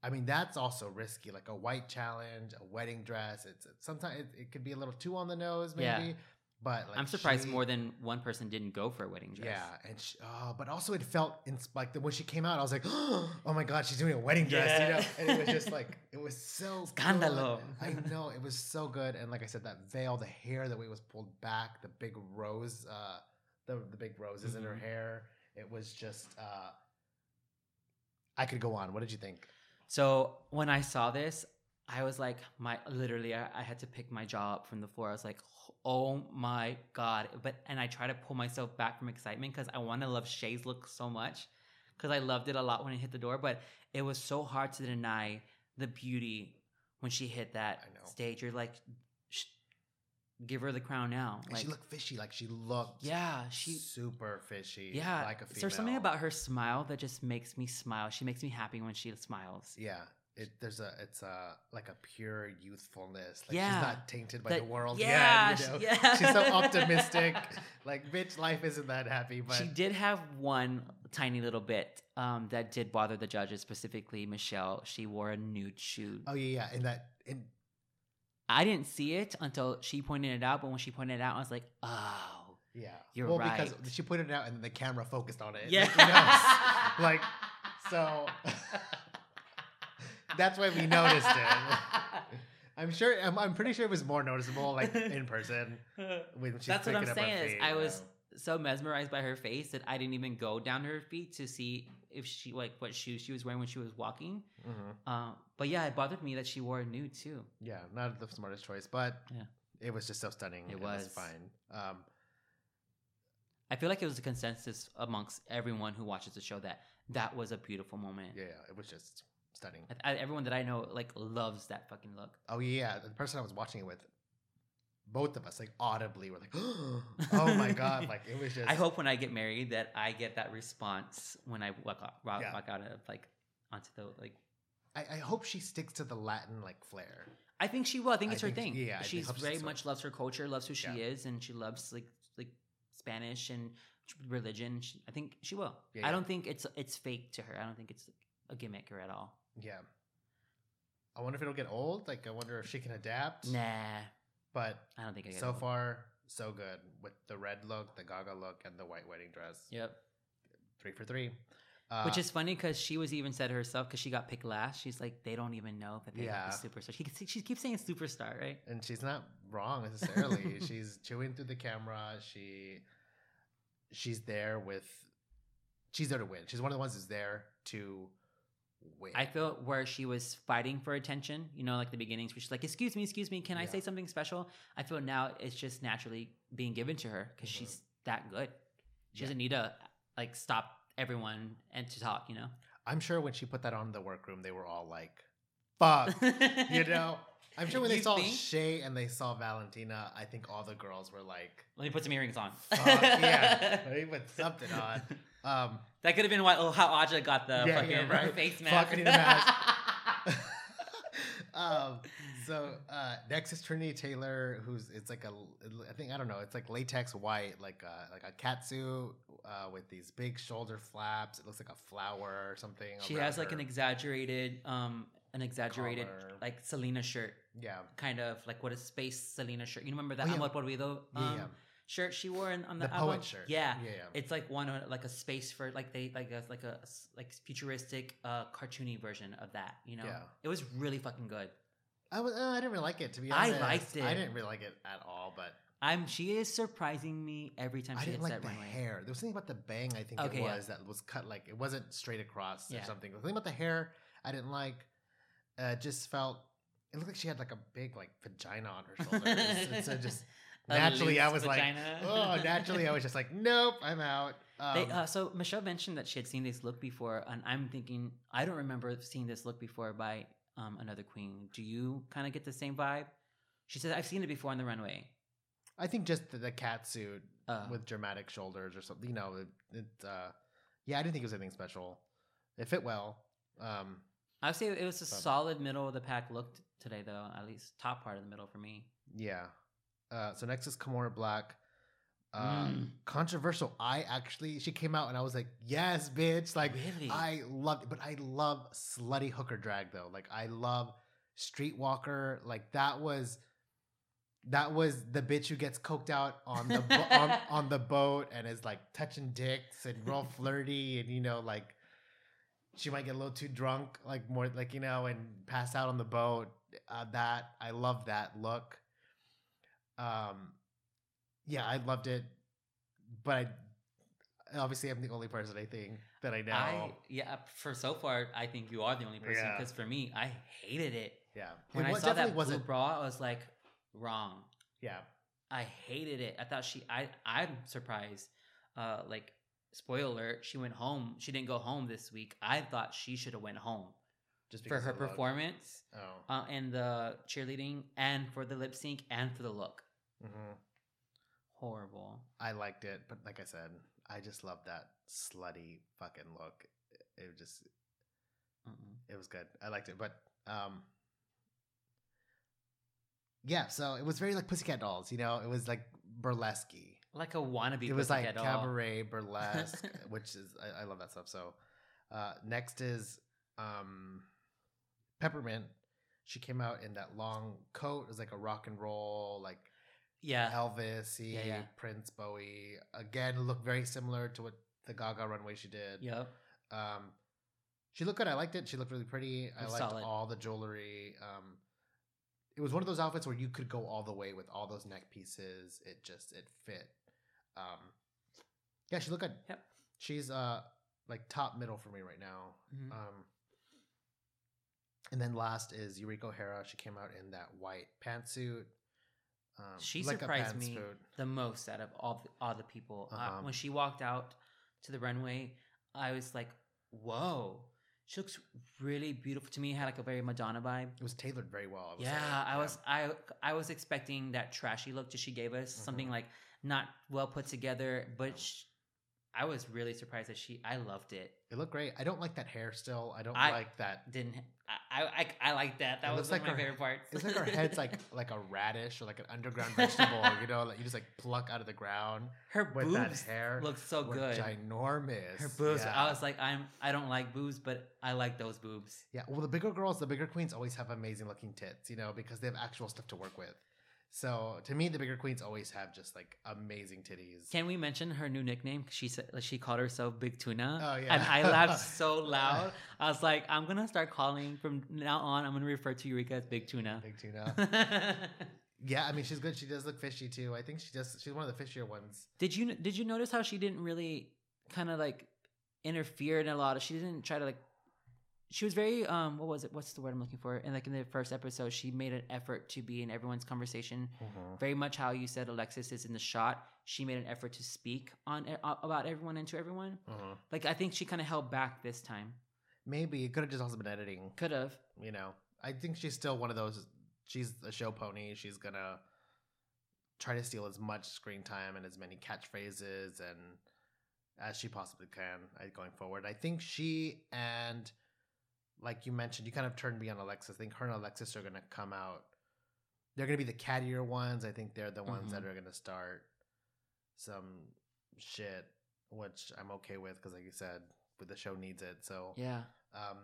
I mean, that's also risky. Like a white challenge, a wedding dress. It's, it's sometimes it, it could be a little too on the nose, maybe. Yeah. But like I'm surprised she, more than one person didn't go for a wedding dress. Yeah, and she, oh, but also it felt in, like the, when she came out, I was like, oh my god, she's doing a wedding dress, yeah. you know? And it was just like it was so scandalo. I know, it was so good, and like I said, that veil, the hair, the way it was pulled back, the big rose, uh, the the big roses mm-hmm. in her hair. It was just, uh, I could go on. What did you think? So when I saw this, I was like, my literally, I, I had to pick my jaw up from the floor. I was like, oh my god! But and I try to pull myself back from excitement because I want to love Shay's look so much because I loved it a lot when it hit the door. But it was so hard to deny the beauty when she hit that stage. You're like, sh- give her the crown now. Like, and she looked fishy. Like she looked, yeah, she super fishy. Yeah, like a female. There's something about her smile that just makes me smile. She makes me happy when she smiles. Yeah. It, there's a it's a like a pure youthfulness. Like yeah. she's not tainted by that, the world yeah, yet. You know? yeah. She's so optimistic. Like, bitch, life isn't that happy. But she did have one tiny little bit um, that did bother the judges, specifically Michelle. She wore a nude shoe. Oh yeah, yeah. And that and I didn't see it until she pointed it out. But when she pointed it out, I was like, oh, yeah, you're well, right. Because she pointed it out, and the camera focused on it. Yeah. Like, who knows? Like so. That's why we noticed it. I'm sure. I'm, I'm pretty sure it was more noticeable, like in person. When she's That's what I'm saying. Feet, is I you know? was so mesmerized by her face that I didn't even go down to her feet to see if she like what shoes she was wearing when she was walking. Mm-hmm. Um, but yeah, it bothered me that she wore nude too. Yeah, not the smartest choice, but yeah. it was just so stunning. It, it was. was fine. Um, I feel like it was a consensus amongst everyone who watches the show that that was a beautiful moment. Yeah, it was just. Stunning. I, everyone that I know like loves that fucking look. Oh yeah, the person I was watching it with, both of us like audibly were like, oh my god, like it was just. I hope when I get married that I get that response when I walk out, walk, yeah. walk out of like onto the like. I, I hope she sticks to the Latin like flair. I think she will. I think it's I her think, thing. Yeah, she's very so. much loves her culture, loves who she yeah. is, and she loves like like Spanish and religion. She, I think she will. Yeah, yeah. I don't think it's it's fake to her. I don't think it's a gimmick or at all. Yeah. I wonder if it'll get old. Like, I wonder if she can adapt. Nah. But I don't think I get so old. Far, so good. With the red look, the Gaga look, and the white wedding dress. Yep. Three for three. Uh, Which is funny because she was even said herself, because she got picked last. She's like, they don't even know that they're yeah. the superstar. She, she keeps saying superstar, right? And she's not wrong necessarily. She's chewing through the camera. She She's there with she's there to win. She's one of the ones who's there to win. I feel where she was fighting for attention, you know, like the beginnings where she's like, excuse me, excuse me, can yeah. I say something special? I feel now it's just naturally being given to her because mm-hmm. she's that good. She yeah. doesn't need to like stop everyone and to talk, you know? I'm sure when she put that on in the workroom, they were all like, fuck, you know? I'm sure when you they saw think? Shea and they saw Valentina, I think all the girls were like, let me put some earrings on. Fuck, yeah. Let me put something on. Um, that could have been why, oh, how Aja got the yeah, fucking yeah, right. face mask. Fucking mask. um, so uh, next is Trinity Taylor, who's, it's like a, I think, I don't know, it's like latex white, like a, like a catsuit uh, with these big shoulder flaps. It looks like a flower or something. She has her. like an exaggerated, um, an exaggerated collar. Like Selena shirt. Yeah. Kind of like what a space Selena shirt. You remember that oh, yeah. Amor Porvido um, yeah, yeah. shirt she wore in, on the, the album? Poet shirt. Yeah. Yeah, yeah. It's like one like a space for like they like a, like a like futuristic uh, cartoony version of that. You know, yeah. It was really fucking good. I was uh, I didn't really like it to be honest. I liked it. I didn't really like it at all, but I'm she is surprising me every time she I didn't hits like that the runway. Hair. There was something about the bang. I think okay, it was yeah. that was cut like it wasn't straight across yeah. or something. The thing about the hair I didn't like. Uh, just felt it looked like she had like a big like vagina on her shoulders, and so just naturally I was vagina. like, oh, naturally I was just like, nope, I'm out. Um, they, uh, so Michelle mentioned that she had seen this look before, and I'm thinking I don't remember seeing this look before by um, another queen. Do you kind of get the same vibe? She says I've seen it before on the runway. I think just the, the cat suit uh, with dramatic shoulders or something. You know, it, it uh, yeah, I didn't think it was anything special. It fit well. Um, I would say it was a Probably. solid middle of the pack look today, though. At least top part of the middle for me. Yeah. Uh, so next is Kimora Black. Uh, mm. Controversial. I actually, she came out and I was like, yes, bitch. Like, really? I loved it. But I love slutty hooker drag, though. Like, I love streetwalker. Like, that was, that was the bitch who gets coked out on the, bo- on, on the boat and is like touching dicks and real flirty and, you know, like, she might get a little too drunk, like more like, you know, and pass out on the boat. Uh, that I love that look. Um, yeah, I loved it, but I, obviously I'm the only person I think that I know. I, yeah, for so far I think you are the only person because yeah. for me I hated it. Yeah, when it was, I saw that blue bra, I was like, wrong. Yeah, I hated it. I thought she. I I'm surprised. Uh, like. Spoiler alert, she went home. She didn't go home this week. I thought she should have went home just for her performance oh. uh, and the cheerleading and for the lip sync and for the look. Mm-hmm. Horrible. I liked it. But like I said, I just loved that slutty fucking look. It was just, Mm-mm. it was good. I liked it. But um, yeah, so it was very like Pussycat Dolls, you know? It was like burlesque-y. Like a wannabe. It was like cabaret, all. burlesque, which is, I, I love that stuff. So uh, next is um, Peppermint. She came out in that long coat. It was like a rock and roll, like yeah. Elvis, yeah, yeah. Prince, Bowie. Again, looked very similar to what the Gaga runway she did. Yep. Um, she looked good. I liked it. She looked really pretty. I liked solid. all the jewelry. Um, it was one of those outfits where you could go all the way with all those neck pieces. It just, it fit. Um, yeah, she looked good. Yep. She's uh like top middle for me right now. Mm-hmm. Um, and then last is Eureka O'Hara. She came out in that white pantsuit. Um, she like surprised me the most out of all the, all the people. Uh-huh. Uh, when she walked out to the runway, I was like, whoa. She looks really beautiful to me. It had like a very Madonna vibe. It was tailored very well. I was yeah, like, I yeah. was I I was expecting that trashy look that she gave us, mm-hmm. something like not well put together, but she, I was really surprised that she, I loved it. It looked great. I don't like that hair still. I don't I like that. Didn't, I I, I like that. That was like one of my her, favorite parts. It's like her head's like like a radish or like an underground vegetable, you know, like you just like pluck out of the ground. Her with boobs that hair looked so good. Ginormous. Her boobs. Yeah. I was like, I'm, I don't like boobs, but I like those boobs. Yeah. Well, the bigger girls, the bigger queens always have amazing looking tits, you know, because they have actual stuff to work with. So to me, the bigger queens always have just like amazing titties. Can we mention her new nickname? She said she called herself Big Tuna. Oh yeah, and I laughed so loud. I was like, I'm gonna start calling from now on. I'm gonna refer to Eureka as Big Tuna. Big Tuna. Yeah, I mean she's good. She does look fishy too. I think she does. She's one of the fishier ones. Did you Did you notice how she didn't really kind of like interfere in a lot of, she didn't try to like, she was very, um, what was it? What's the word I'm looking for? And like in the first episode, she made an effort to be in everyone's conversation. Mm-hmm. Very much how you said Alexis is in the shot. She made an effort to speak on about everyone and to everyone. Mm-hmm. Like, I think she kind of held back this time. Maybe. It could have just also been editing. Could have. You know, I think she's still one of those, she's a show pony. She's going to try to steal as much screen time and as many catchphrases and as she possibly can going forward. I think she and... like you mentioned, you kind of turned me on Alexis. I think her and Alexis are going to come out. They're going to be the cattier ones. I think they're the mm-hmm. ones that are going to start some shit, which I'm okay with because, like you said, the show needs it. So yeah, um,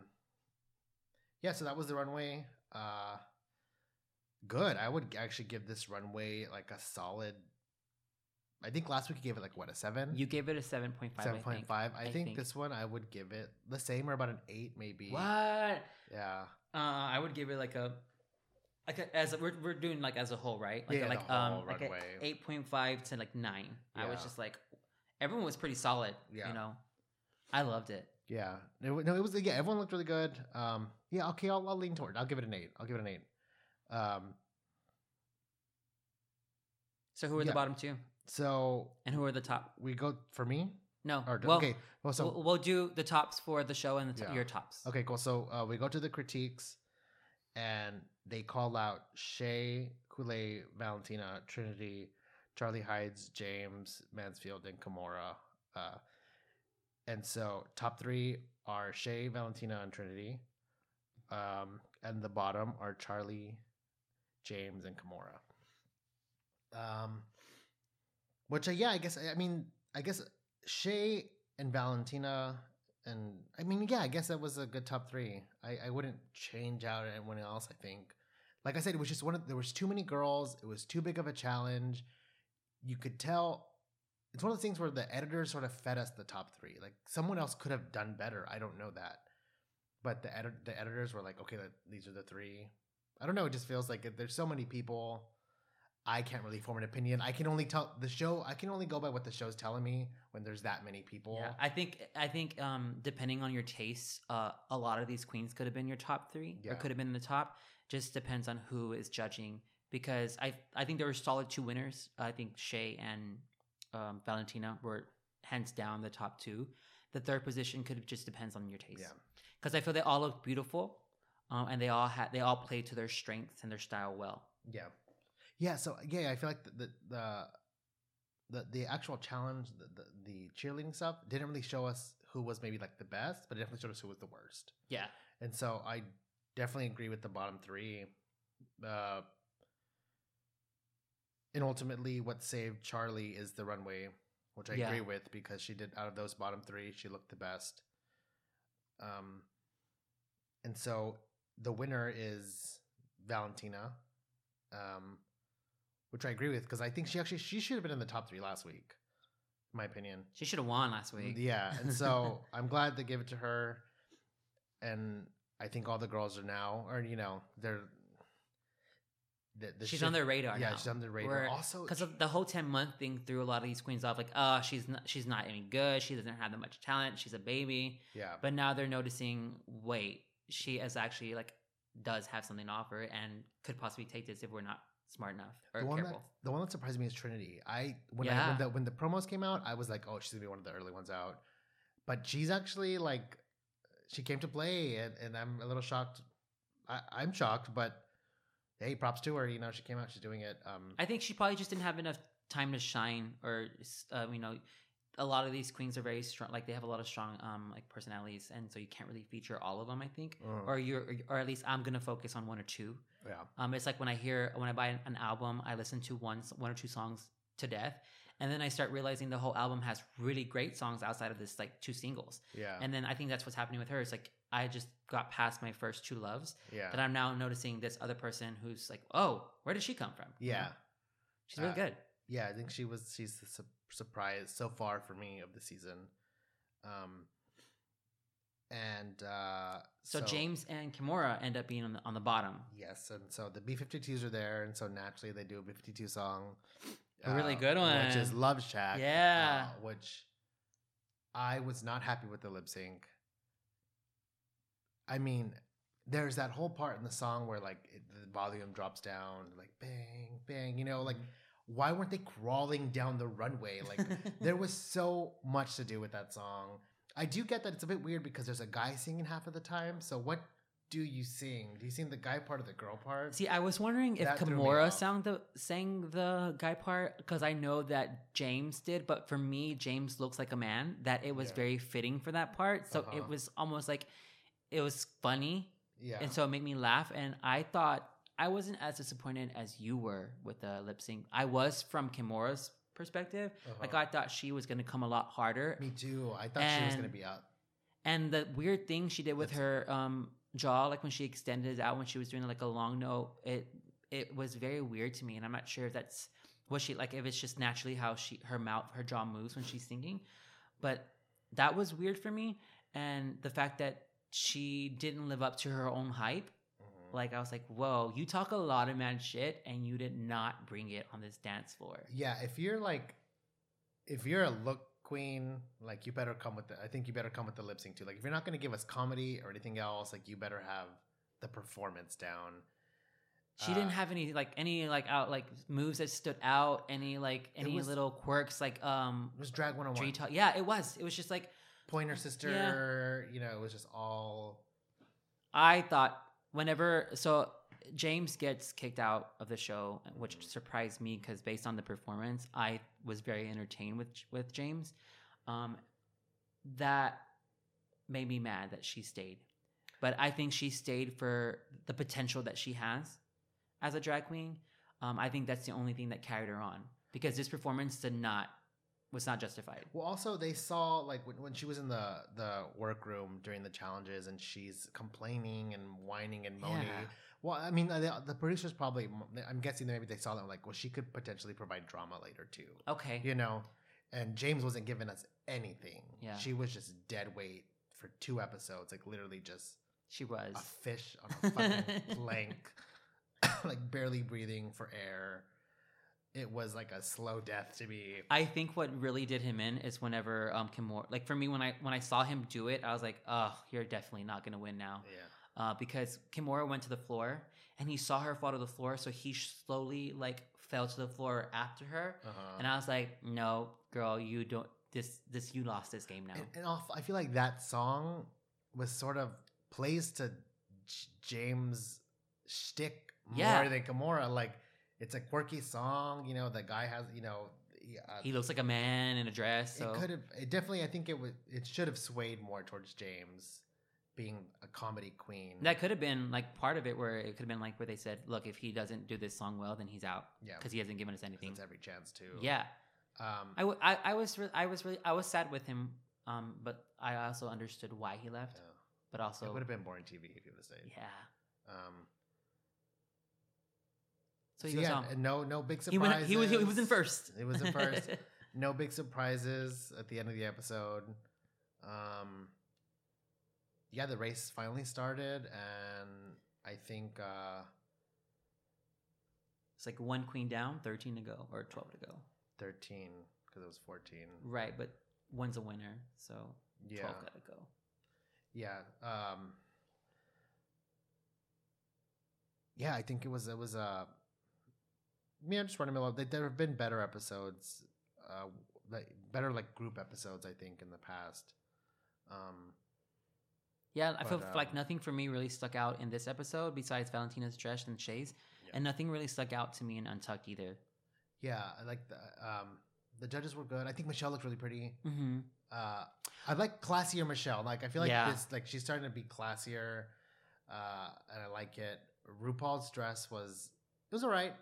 yeah. So that was the runway. Uh, good. I would actually give this runway like a solid. I think last week you gave it like what, a seven? You gave it a seven point five. Seven point five. I, I think, think this one I would give it the same or about an eight maybe. What? Yeah. Uh, I would give it like a like a, as a, we're we're doing like as a whole, right? Like yeah, a, like the whole um runway. Like eight point five to like nine. Yeah. I was just like, everyone was pretty solid. Yeah. You know, I loved it. Yeah. No, no, it was yeah. Everyone looked really good. Um. Yeah. Okay. I'll I'll lean toward. I'll give it an eight. I'll give it an eight. Um. So who are yeah. the bottom two? So and who are the top? We go for me? No. Or, well, okay. Well, so we'll, we'll do the tops for the show and the yeah. your tops. Okay, cool. So uh, we go to the critiques, and they call out Shea Couleé, Valentina, Trinity, Charlie Hides, Jaymes Mansfield, and Kimora. Uh, and so top three are Shea, Valentina, and Trinity, um, and the bottom are Charlie, Jaymes, and Kimora. Um. Which, uh, yeah, I guess, I mean, I guess Shea and Valentina and, I mean, yeah, I guess that was a good top three. I, I wouldn't change out anyone else, I think. Like I said, it was just one of, there was too many girls. It was too big of a challenge. You could tell, it's one of the things where the editor sort of fed us the top three. Like, someone else could have done better. I don't know that. But the, edi- the editors were like, okay, like, these are the three. I don't know. It just feels like it, there's so many people. I can't really form an opinion. I can only tell the show. I can only go by what the show's telling me when there's that many people. Yeah, I think I think um, depending on your tastes, uh, a lot of these queens could have been your top three yeah. or could have been in the top. Just depends on who is judging, because I I think there were solid two winners. I think Shea and um, Valentina were hands down the top two. The third position could have just depends on your taste. Yeah, because I feel they all looked beautiful, um, and they all had they all played to their strengths and their style well. Yeah. Yeah, so yeah, I feel like the the the, the actual challenge, the, the the cheerleading stuff, didn't really show us who was maybe like the best, but it definitely showed us who was the worst. Yeah, and so I definitely agree with the bottom three. Uh, and ultimately, what saved Charlie is the runway, which I yeah. agree with, because she did, out of those bottom three, she looked the best. Um, and so the winner is Valentina. Um. Which I agree with, because I think she actually she should have been in the top three last week, in my opinion. She should have won last week. Yeah, and so I'm glad they gave it to her, and I think all the girls are now, or you know, they're. The, the she's shit, on their radar. Yeah, now. She's on their radar. We're, also, because the whole ten month thing threw a lot of these queens off. Like, oh, she's not, she's not any good. She doesn't have that much talent. She's a baby. Yeah. But now they're noticing. Wait, she is actually like does have something to offer and could possibly take this if we're not smart enough or the one careful. That, the one that surprised me is Trinity. I when yeah. I when the, when the promos came out, I was like, oh, she's gonna be one of the early ones out, but she's actually like, she came to play, and, and I'm a little shocked. I, I'm shocked, but hey, props to her. You know, she came out, she's doing it. Um, I think she probably just didn't have enough time to shine, or uh, you know, a lot of these queens are very strong. Like they have a lot of strong um like personalities, and so you can't really feature all of them. I think, mm. or you're or at least I'm gonna focus on one or two. Yeah. Um, it's like when I hear when I buy an album, I listen to one one or two songs to death, and then I start realizing the whole album has really great songs outside of this like two singles. Yeah. And then I think that's what's happening with her. It's like I just got past my first two loves. Yeah. That I'm now noticing this other person who's like, oh, where did she come from? Yeah. You know? She's really uh, good. Yeah, I think she was. She's the su- surprise so far for me of the season. Um. And uh, so, so Jaymes and Kimora end up being on the, on the bottom. Yes, and so the B fifty-twos are there, and so naturally they do a B fifty-two song. A uh, really good one. Which is Love Shack. Yeah. Uh, which I was not happy with the lip sync. I mean, there's that whole part in the song where like it, the volume drops down, like bang, bang, you know, like why weren't they crawling down the runway? Like there was so much to do with that song. I do get that it's a bit weird because there's a guy singing half of the time. So what do you sing? Do you sing the guy part or the girl part? See, I was wondering if Kimora sang the, sang the guy part because I know that Jaymes did. But for me, Jaymes looks like a man, that it was yeah. very fitting for that part. So uh-huh. it was almost like it was funny. Yeah. And so it made me laugh. And I thought I wasn't as disappointed as you were with the lip sync. I was from Kimora's perspective. Uh-huh. Like I thought she was going to come a lot harder. Me too. I thought and, she was going to be out. And the weird thing she did with That's her... Um, jaw, like when she extended it out when she was doing like a long note, it it was very weird to me, and I'm not sure if that's what she like, if it's just naturally how she her mouth her jaw moves when she's singing, but that was weird for me. And the fact that she didn't live up to her own hype, mm-hmm. like I was like, whoa, you talk a lot of mad shit and you did not bring it on this dance floor. Yeah, if you're like if you're a look queen, like you better come with the, I think you better come with the lip sync too. Like if you're not going to give us comedy or anything else, like you better have the performance down. She uh, didn't have any like any like out like moves that stood out, any like any was, little quirks like um it was drag one oh one. Talk. Yeah, it was. It was just like Pointer Sister, yeah. you know, it was just all I thought whenever so Jaymes gets kicked out of the show, which surprised me because based on the performance, I was very entertained with with Jaymes. Um, that made me mad that she stayed. But I think she stayed for the potential that she has as a drag queen. Um, I think that's the only thing that carried her on because this performance did not was not justified. Well, also they saw like when, when she was in the, the workroom during the challenges and she's complaining and whining and moaning. Yeah. Well, I mean, the, the producers probably, I'm guessing that maybe they saw that like, well, she could potentially provide drama later too. Okay. You know, and Jaymes wasn't giving us anything. Yeah. She was just dead weight for two episodes. Like literally just. She was. A fish on a fucking plank. Like barely breathing for air. It was like a slow death to me. I think what really did him in is whenever um Kimora, like for me, when I, when I saw him do it, I was like, oh, you're definitely not going to win now. Yeah. Uh, because Kimora went to the floor and he saw her fall to the floor. So he slowly like fell to the floor after her. Uh-huh. And I was like, no, girl, you don't, this, this, you lost this game now. And, and also, I feel like that song was sort of plays to J- Jaymes' shtick more yeah. than Kimora. Like it's a quirky song, you know, the guy has, you know, uh, he looks like a man in a dress. So. It could have, it definitely, I think it was, it should have swayed more towards Jaymes being a comedy queen. That could have been like part of it where it could have been like where they said, look, if he doesn't do this song well, then he's out. Yeah. Because he hasn't given us anything. It's every chance to. Yeah. Um, I, w- I, I was re- I was really I was sad with him, um, but I also understood why he left. Yeah. But also it would have been boring T V if he would have stayed. Yeah. Um, so he so goes yeah, on. No, no big surprises. He, went, he was he was in first. He was in first. No big surprises at the end of the episode. Um. Yeah, the race finally started, and I think uh, it's like one queen down, thirteen to go, or twelve to go. Thirteen, because it was fourteen. Right, but one's a winner, so yeah. twelve gotta go. Yeah, um, yeah. I think it was it was a. Uh, yeah, just running below. There have been better episodes, uh, like, better like group episodes, I think, in the past. Um, Yeah, I but, feel um, like nothing for me really stuck out in this episode besides Valentina's dress and Shay's, yeah. and nothing really stuck out to me in Untucked either. Yeah, I like the um, the judges were good. I think Michelle looked really pretty. Mm-hmm. Uh, I like classier Michelle. Like I feel like yeah. this, like she's starting to be classier, uh, and I like it. RuPaul's dress was it was alright.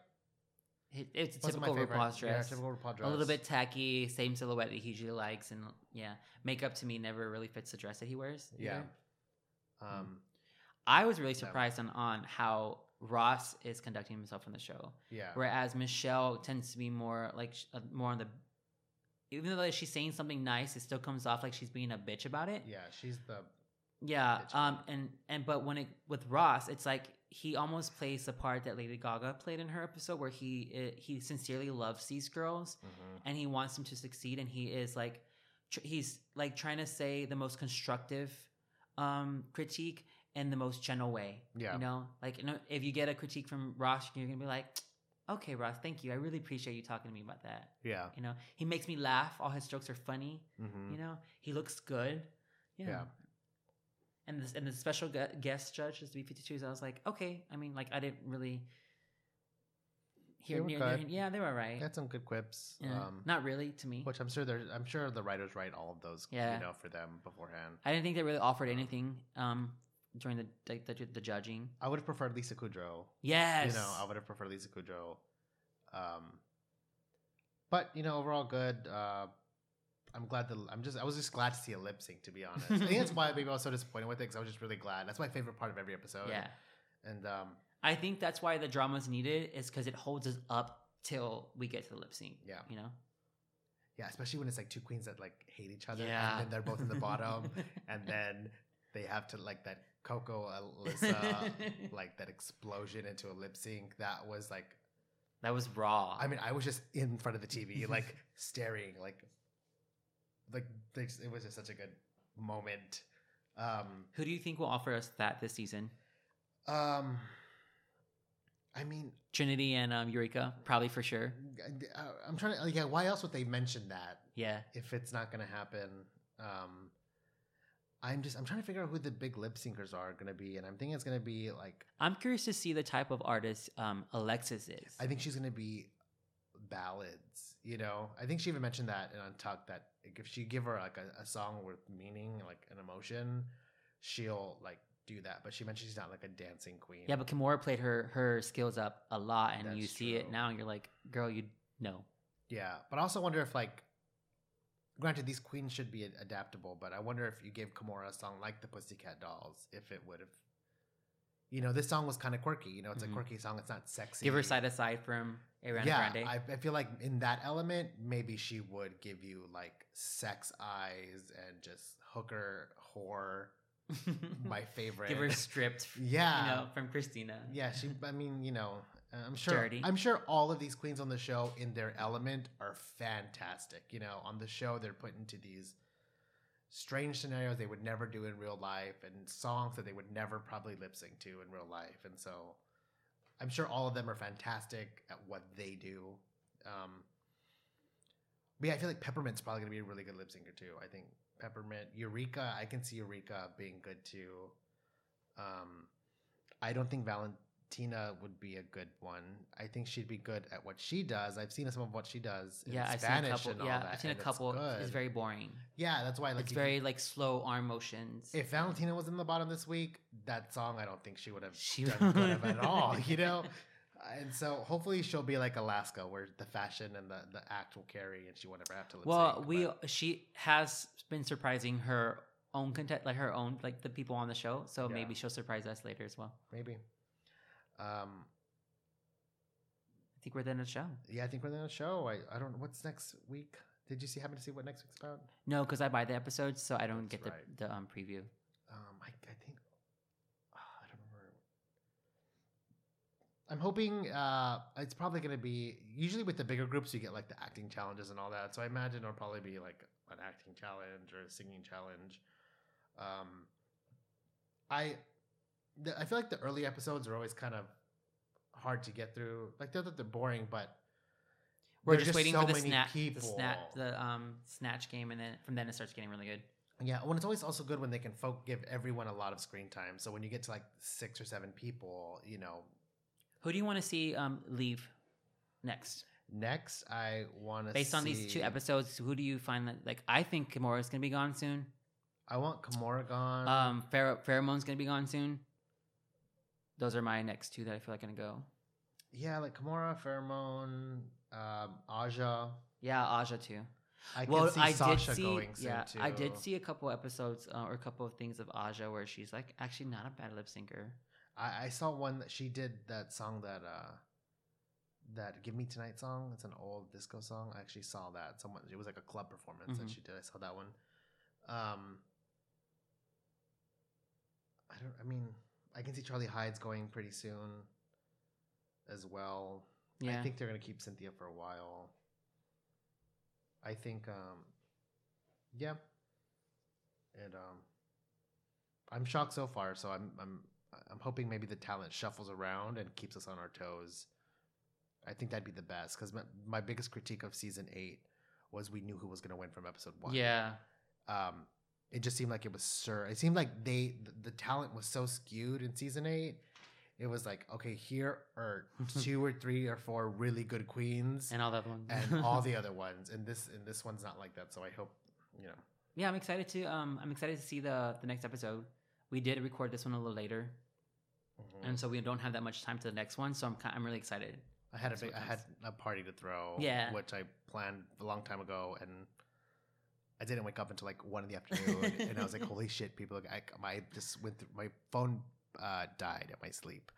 It, it's a typical RuPaul's dress. Yeah, typical RuPaul dress. A little bit tacky, same silhouette that he usually likes, and yeah, makeup to me never really fits the dress that he wears. Either. Yeah. Um, I was really surprised on, on how Ross is conducting himself on the show. Yeah. Whereas Michelle tends to be more like uh, more on the, even though she's saying something nice, it still comes off like she's being a bitch about it. Yeah, she's the. Yeah. Um. And and but when it with Ross, it's like he almost plays the part that Lady Gaga played in her episode, where he it, he sincerely loves these girls, mm-hmm. and he wants them to succeed, and he is like tr he's like trying to say the most constructive um, critique in the most gentle way. Yeah. You know, like, you know, if you get a critique from Ross, you're going to be like, okay, Ross, thank you. I really appreciate you talking to me about that. Yeah. You know, he makes me laugh. All his jokes are funny. Mm-hmm. You know, he looks good. Yeah. yeah. And this, and the special guest judge is the B fifty-twos. I was like, okay. I mean, like, I didn't really hear. They near, near, yeah, they were right. They had some good quips. Yeah. Um, Not really to me. Which I'm sure they're. I'm sure the writers write all of those. Yeah. You know, for them beforehand. I didn't think they really offered anything. Um. During the, the the the judging, I would have preferred Lisa Kudrow. Yes, you know, I would have preferred Lisa Kudrow. Um, but you know, overall good. Uh, I'm glad that I'm just I was just glad to see a lip sync. To be honest, I think that's why maybe I was so disappointed with it, because I was just really glad. That's my favorite part of every episode. Yeah, and um, I think that's why the drama's needed, is because it holds us up till we get to the lip sync. Yeah, you know. Yeah, especially when it's like two queens that like hate each other, yeah. and then they're both in the bottom, and then they have to like that. Coco, Alyssa, like that explosion into a lip sync. That was like, that was raw. I mean, I was just in front of the T V, like staring, like, like it was just such a good moment. Um, Who do you think will offer us that this season? Um, I mean, Trinity and um, Eureka, probably for sure. I, I'm trying to, like, yeah. Why else would they mention that? Yeah, if it's not going to happen. Um, I'm just, I'm trying to figure out who the big lip syncers are going to be. And I'm thinking it's going to be like, I'm curious to see the type of artist um, Alexis is. I think she's going to be ballads, you know? I think she even mentioned that in Untucked, that if she give her like a, a song with meaning, like an emotion, she'll like do that. But she mentioned she's not like a dancing queen. Yeah, but Kimora played her, her skills up a lot. And That's you see true. It now and you're like, girl, you know. Yeah. But I also wonder if like, granted, these queens should be adaptable, but I wonder if you gave Kimora a song like the Pussycat Dolls, if it would have, you know, this song was kind of quirky. You know, it's mm-hmm. a quirky song. It's not sexy. Give her side aside from Ariana yeah, Grande. I, I feel like in that element, maybe she would give you like sex eyes and just hooker, whore, my favorite. Give her stripped, yeah, you know, from Christina. Yeah, she. I mean, you know. I'm sure Dirty. I'm sure all of these queens on the show in their element are fantastic. You know, on the show they're put into these strange scenarios they would never do in real life and songs that they would never probably lip sync to in real life. And so I'm sure all of them are fantastic at what they do. Um, but yeah, I feel like Peppermint's probably going to be a really good lip syncer too. I think Peppermint, Eureka, I can see Eureka being good too. Um, I don't think Valentina Tina would be a good one. I think she'd be good at what she does. I've seen some of what she does in yeah, Spanish I've seen a couple, and all yeah, that. I've seen a couple. It's, it's very boring. Yeah, that's why. Like, it's very can, like slow arm motions. If Valentina was in the bottom this week, that song I don't think she would have she done good of at all. You know, and so hopefully she'll be like Alaska, where the fashion and the the act will carry, and she won't ever have to lip sync. Well, we but. she has been surprising her own content, like her own like the people on the show. So yeah. maybe she'll surprise us later as well. Maybe. Um, I think we're done with the show. Yeah, I think we're done with the show. I, I don't know. What's next week? Did you see happen to see what next week's about? No, because I buy the episodes, so I don't That's get right. the, the um, preview. Um, I, I think... Oh, I don't remember. I'm hoping uh, it's probably going to be... Usually with the bigger groups, you get like the acting challenges and all that, so I imagine it'll probably be like an acting challenge or a singing challenge. Um, I... I feel like the early episodes are always kind of hard to get through. Like, they're, they're boring, but we're just, just waiting so for the, snap, the, snap, the um, snatch game, and then from then it starts getting really good. Yeah, well, it's always also good when they can folk give everyone a lot of screen time. So when you get to, like, six or seven people, you know. Who do you want to see um, leave next? Next, I want to see... Based on these two episodes, who do you find that... Like, I think Kimora's going to be gone soon. I want Kimora gone. Um, Farrah, Farrah Moan's going to be gone soon. Those are my next two that I feel like I'm gonna go. Yeah, like Kimora, Farrah Moan, um, Aja. Yeah, Aja too. I can well, see I Sasha did see, going yeah, soon too. I did see a couple episodes uh, or a couple of things of Aja where she's like actually not a bad lip syncer. I, I saw one that she did that song that uh, that "Give Me Tonight" song. It's an old disco song. I actually saw that. Someone it was like a club performance mm-hmm. that she did. I saw that one. Um, I don't. I mean. I can see Charlie Hides going pretty soon as well. Yeah. I think they're going to keep Cynthia for a while. I think um, Yeah. And um, I'm shocked so far. So I'm I'm I'm hoping maybe the talent shuffles around and keeps us on our toes. I think that'd be the best, because my, my biggest critique of season eight was we knew who was going to win from episode one. Yeah. Um, it just seemed like it was sure. It seemed like they the, the talent was so skewed in season eight. It was like, okay, here are two or three or four really good queens, and all the other ones, and all the other ones, and this and this one's not like that. So I hope, you know. Yeah, I'm excited to. Um, I'm excited to see the the next episode. We did record this one a little later, mm-hmm. and so we don't have that much time to the next one. So I'm I'm really excited. I had a big, I had a party to throw, yeah. which I planned a long time ago, and I didn't wake up until like one in the afternoon, and I was like, holy shit, people! I I just went through my phone. Uh, died at my sleep,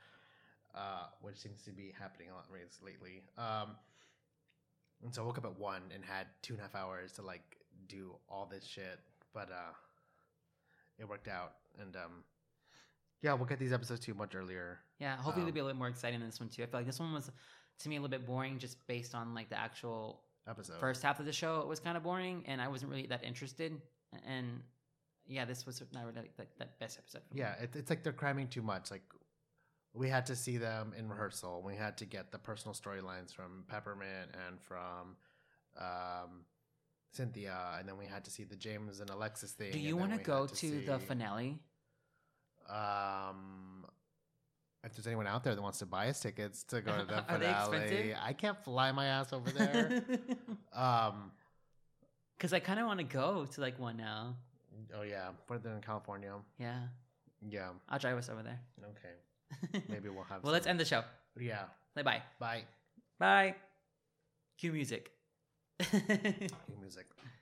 uh, which seems to be happening a lot lately. Um, and so I woke up at one and had two and a half hours to like do all this shit, but uh, it worked out. And um, yeah, we'll get these episodes too much earlier. Yeah, hopefully um, they'll be a little more exciting than this one too. I feel like this one was to me a little bit boring, just based on like the actual episode. First half of the show, it was kind of boring, and I wasn't really that interested. And yeah, this was not really like that, that best episode. Yeah, it, it's like they're cramming too much. Like, we had to see them in rehearsal. We had to get the personal storylines from Peppermint and from um, Cynthia, and then we had to see the Jaymes and Alexis thing. Do you want to go to see, the finale? Um, if there's anyone out there that wants to buy us tickets to go to the finale, are they expensive? I can't fly my ass over there. um, because I kind of want to go to like one now. Oh yeah, we're there in California. Yeah, yeah. I'll drive us over there. Okay, maybe we'll have. Well, some. Let's end the show. Yeah. Say bye. Bye. Bye. Cue music. Cue music.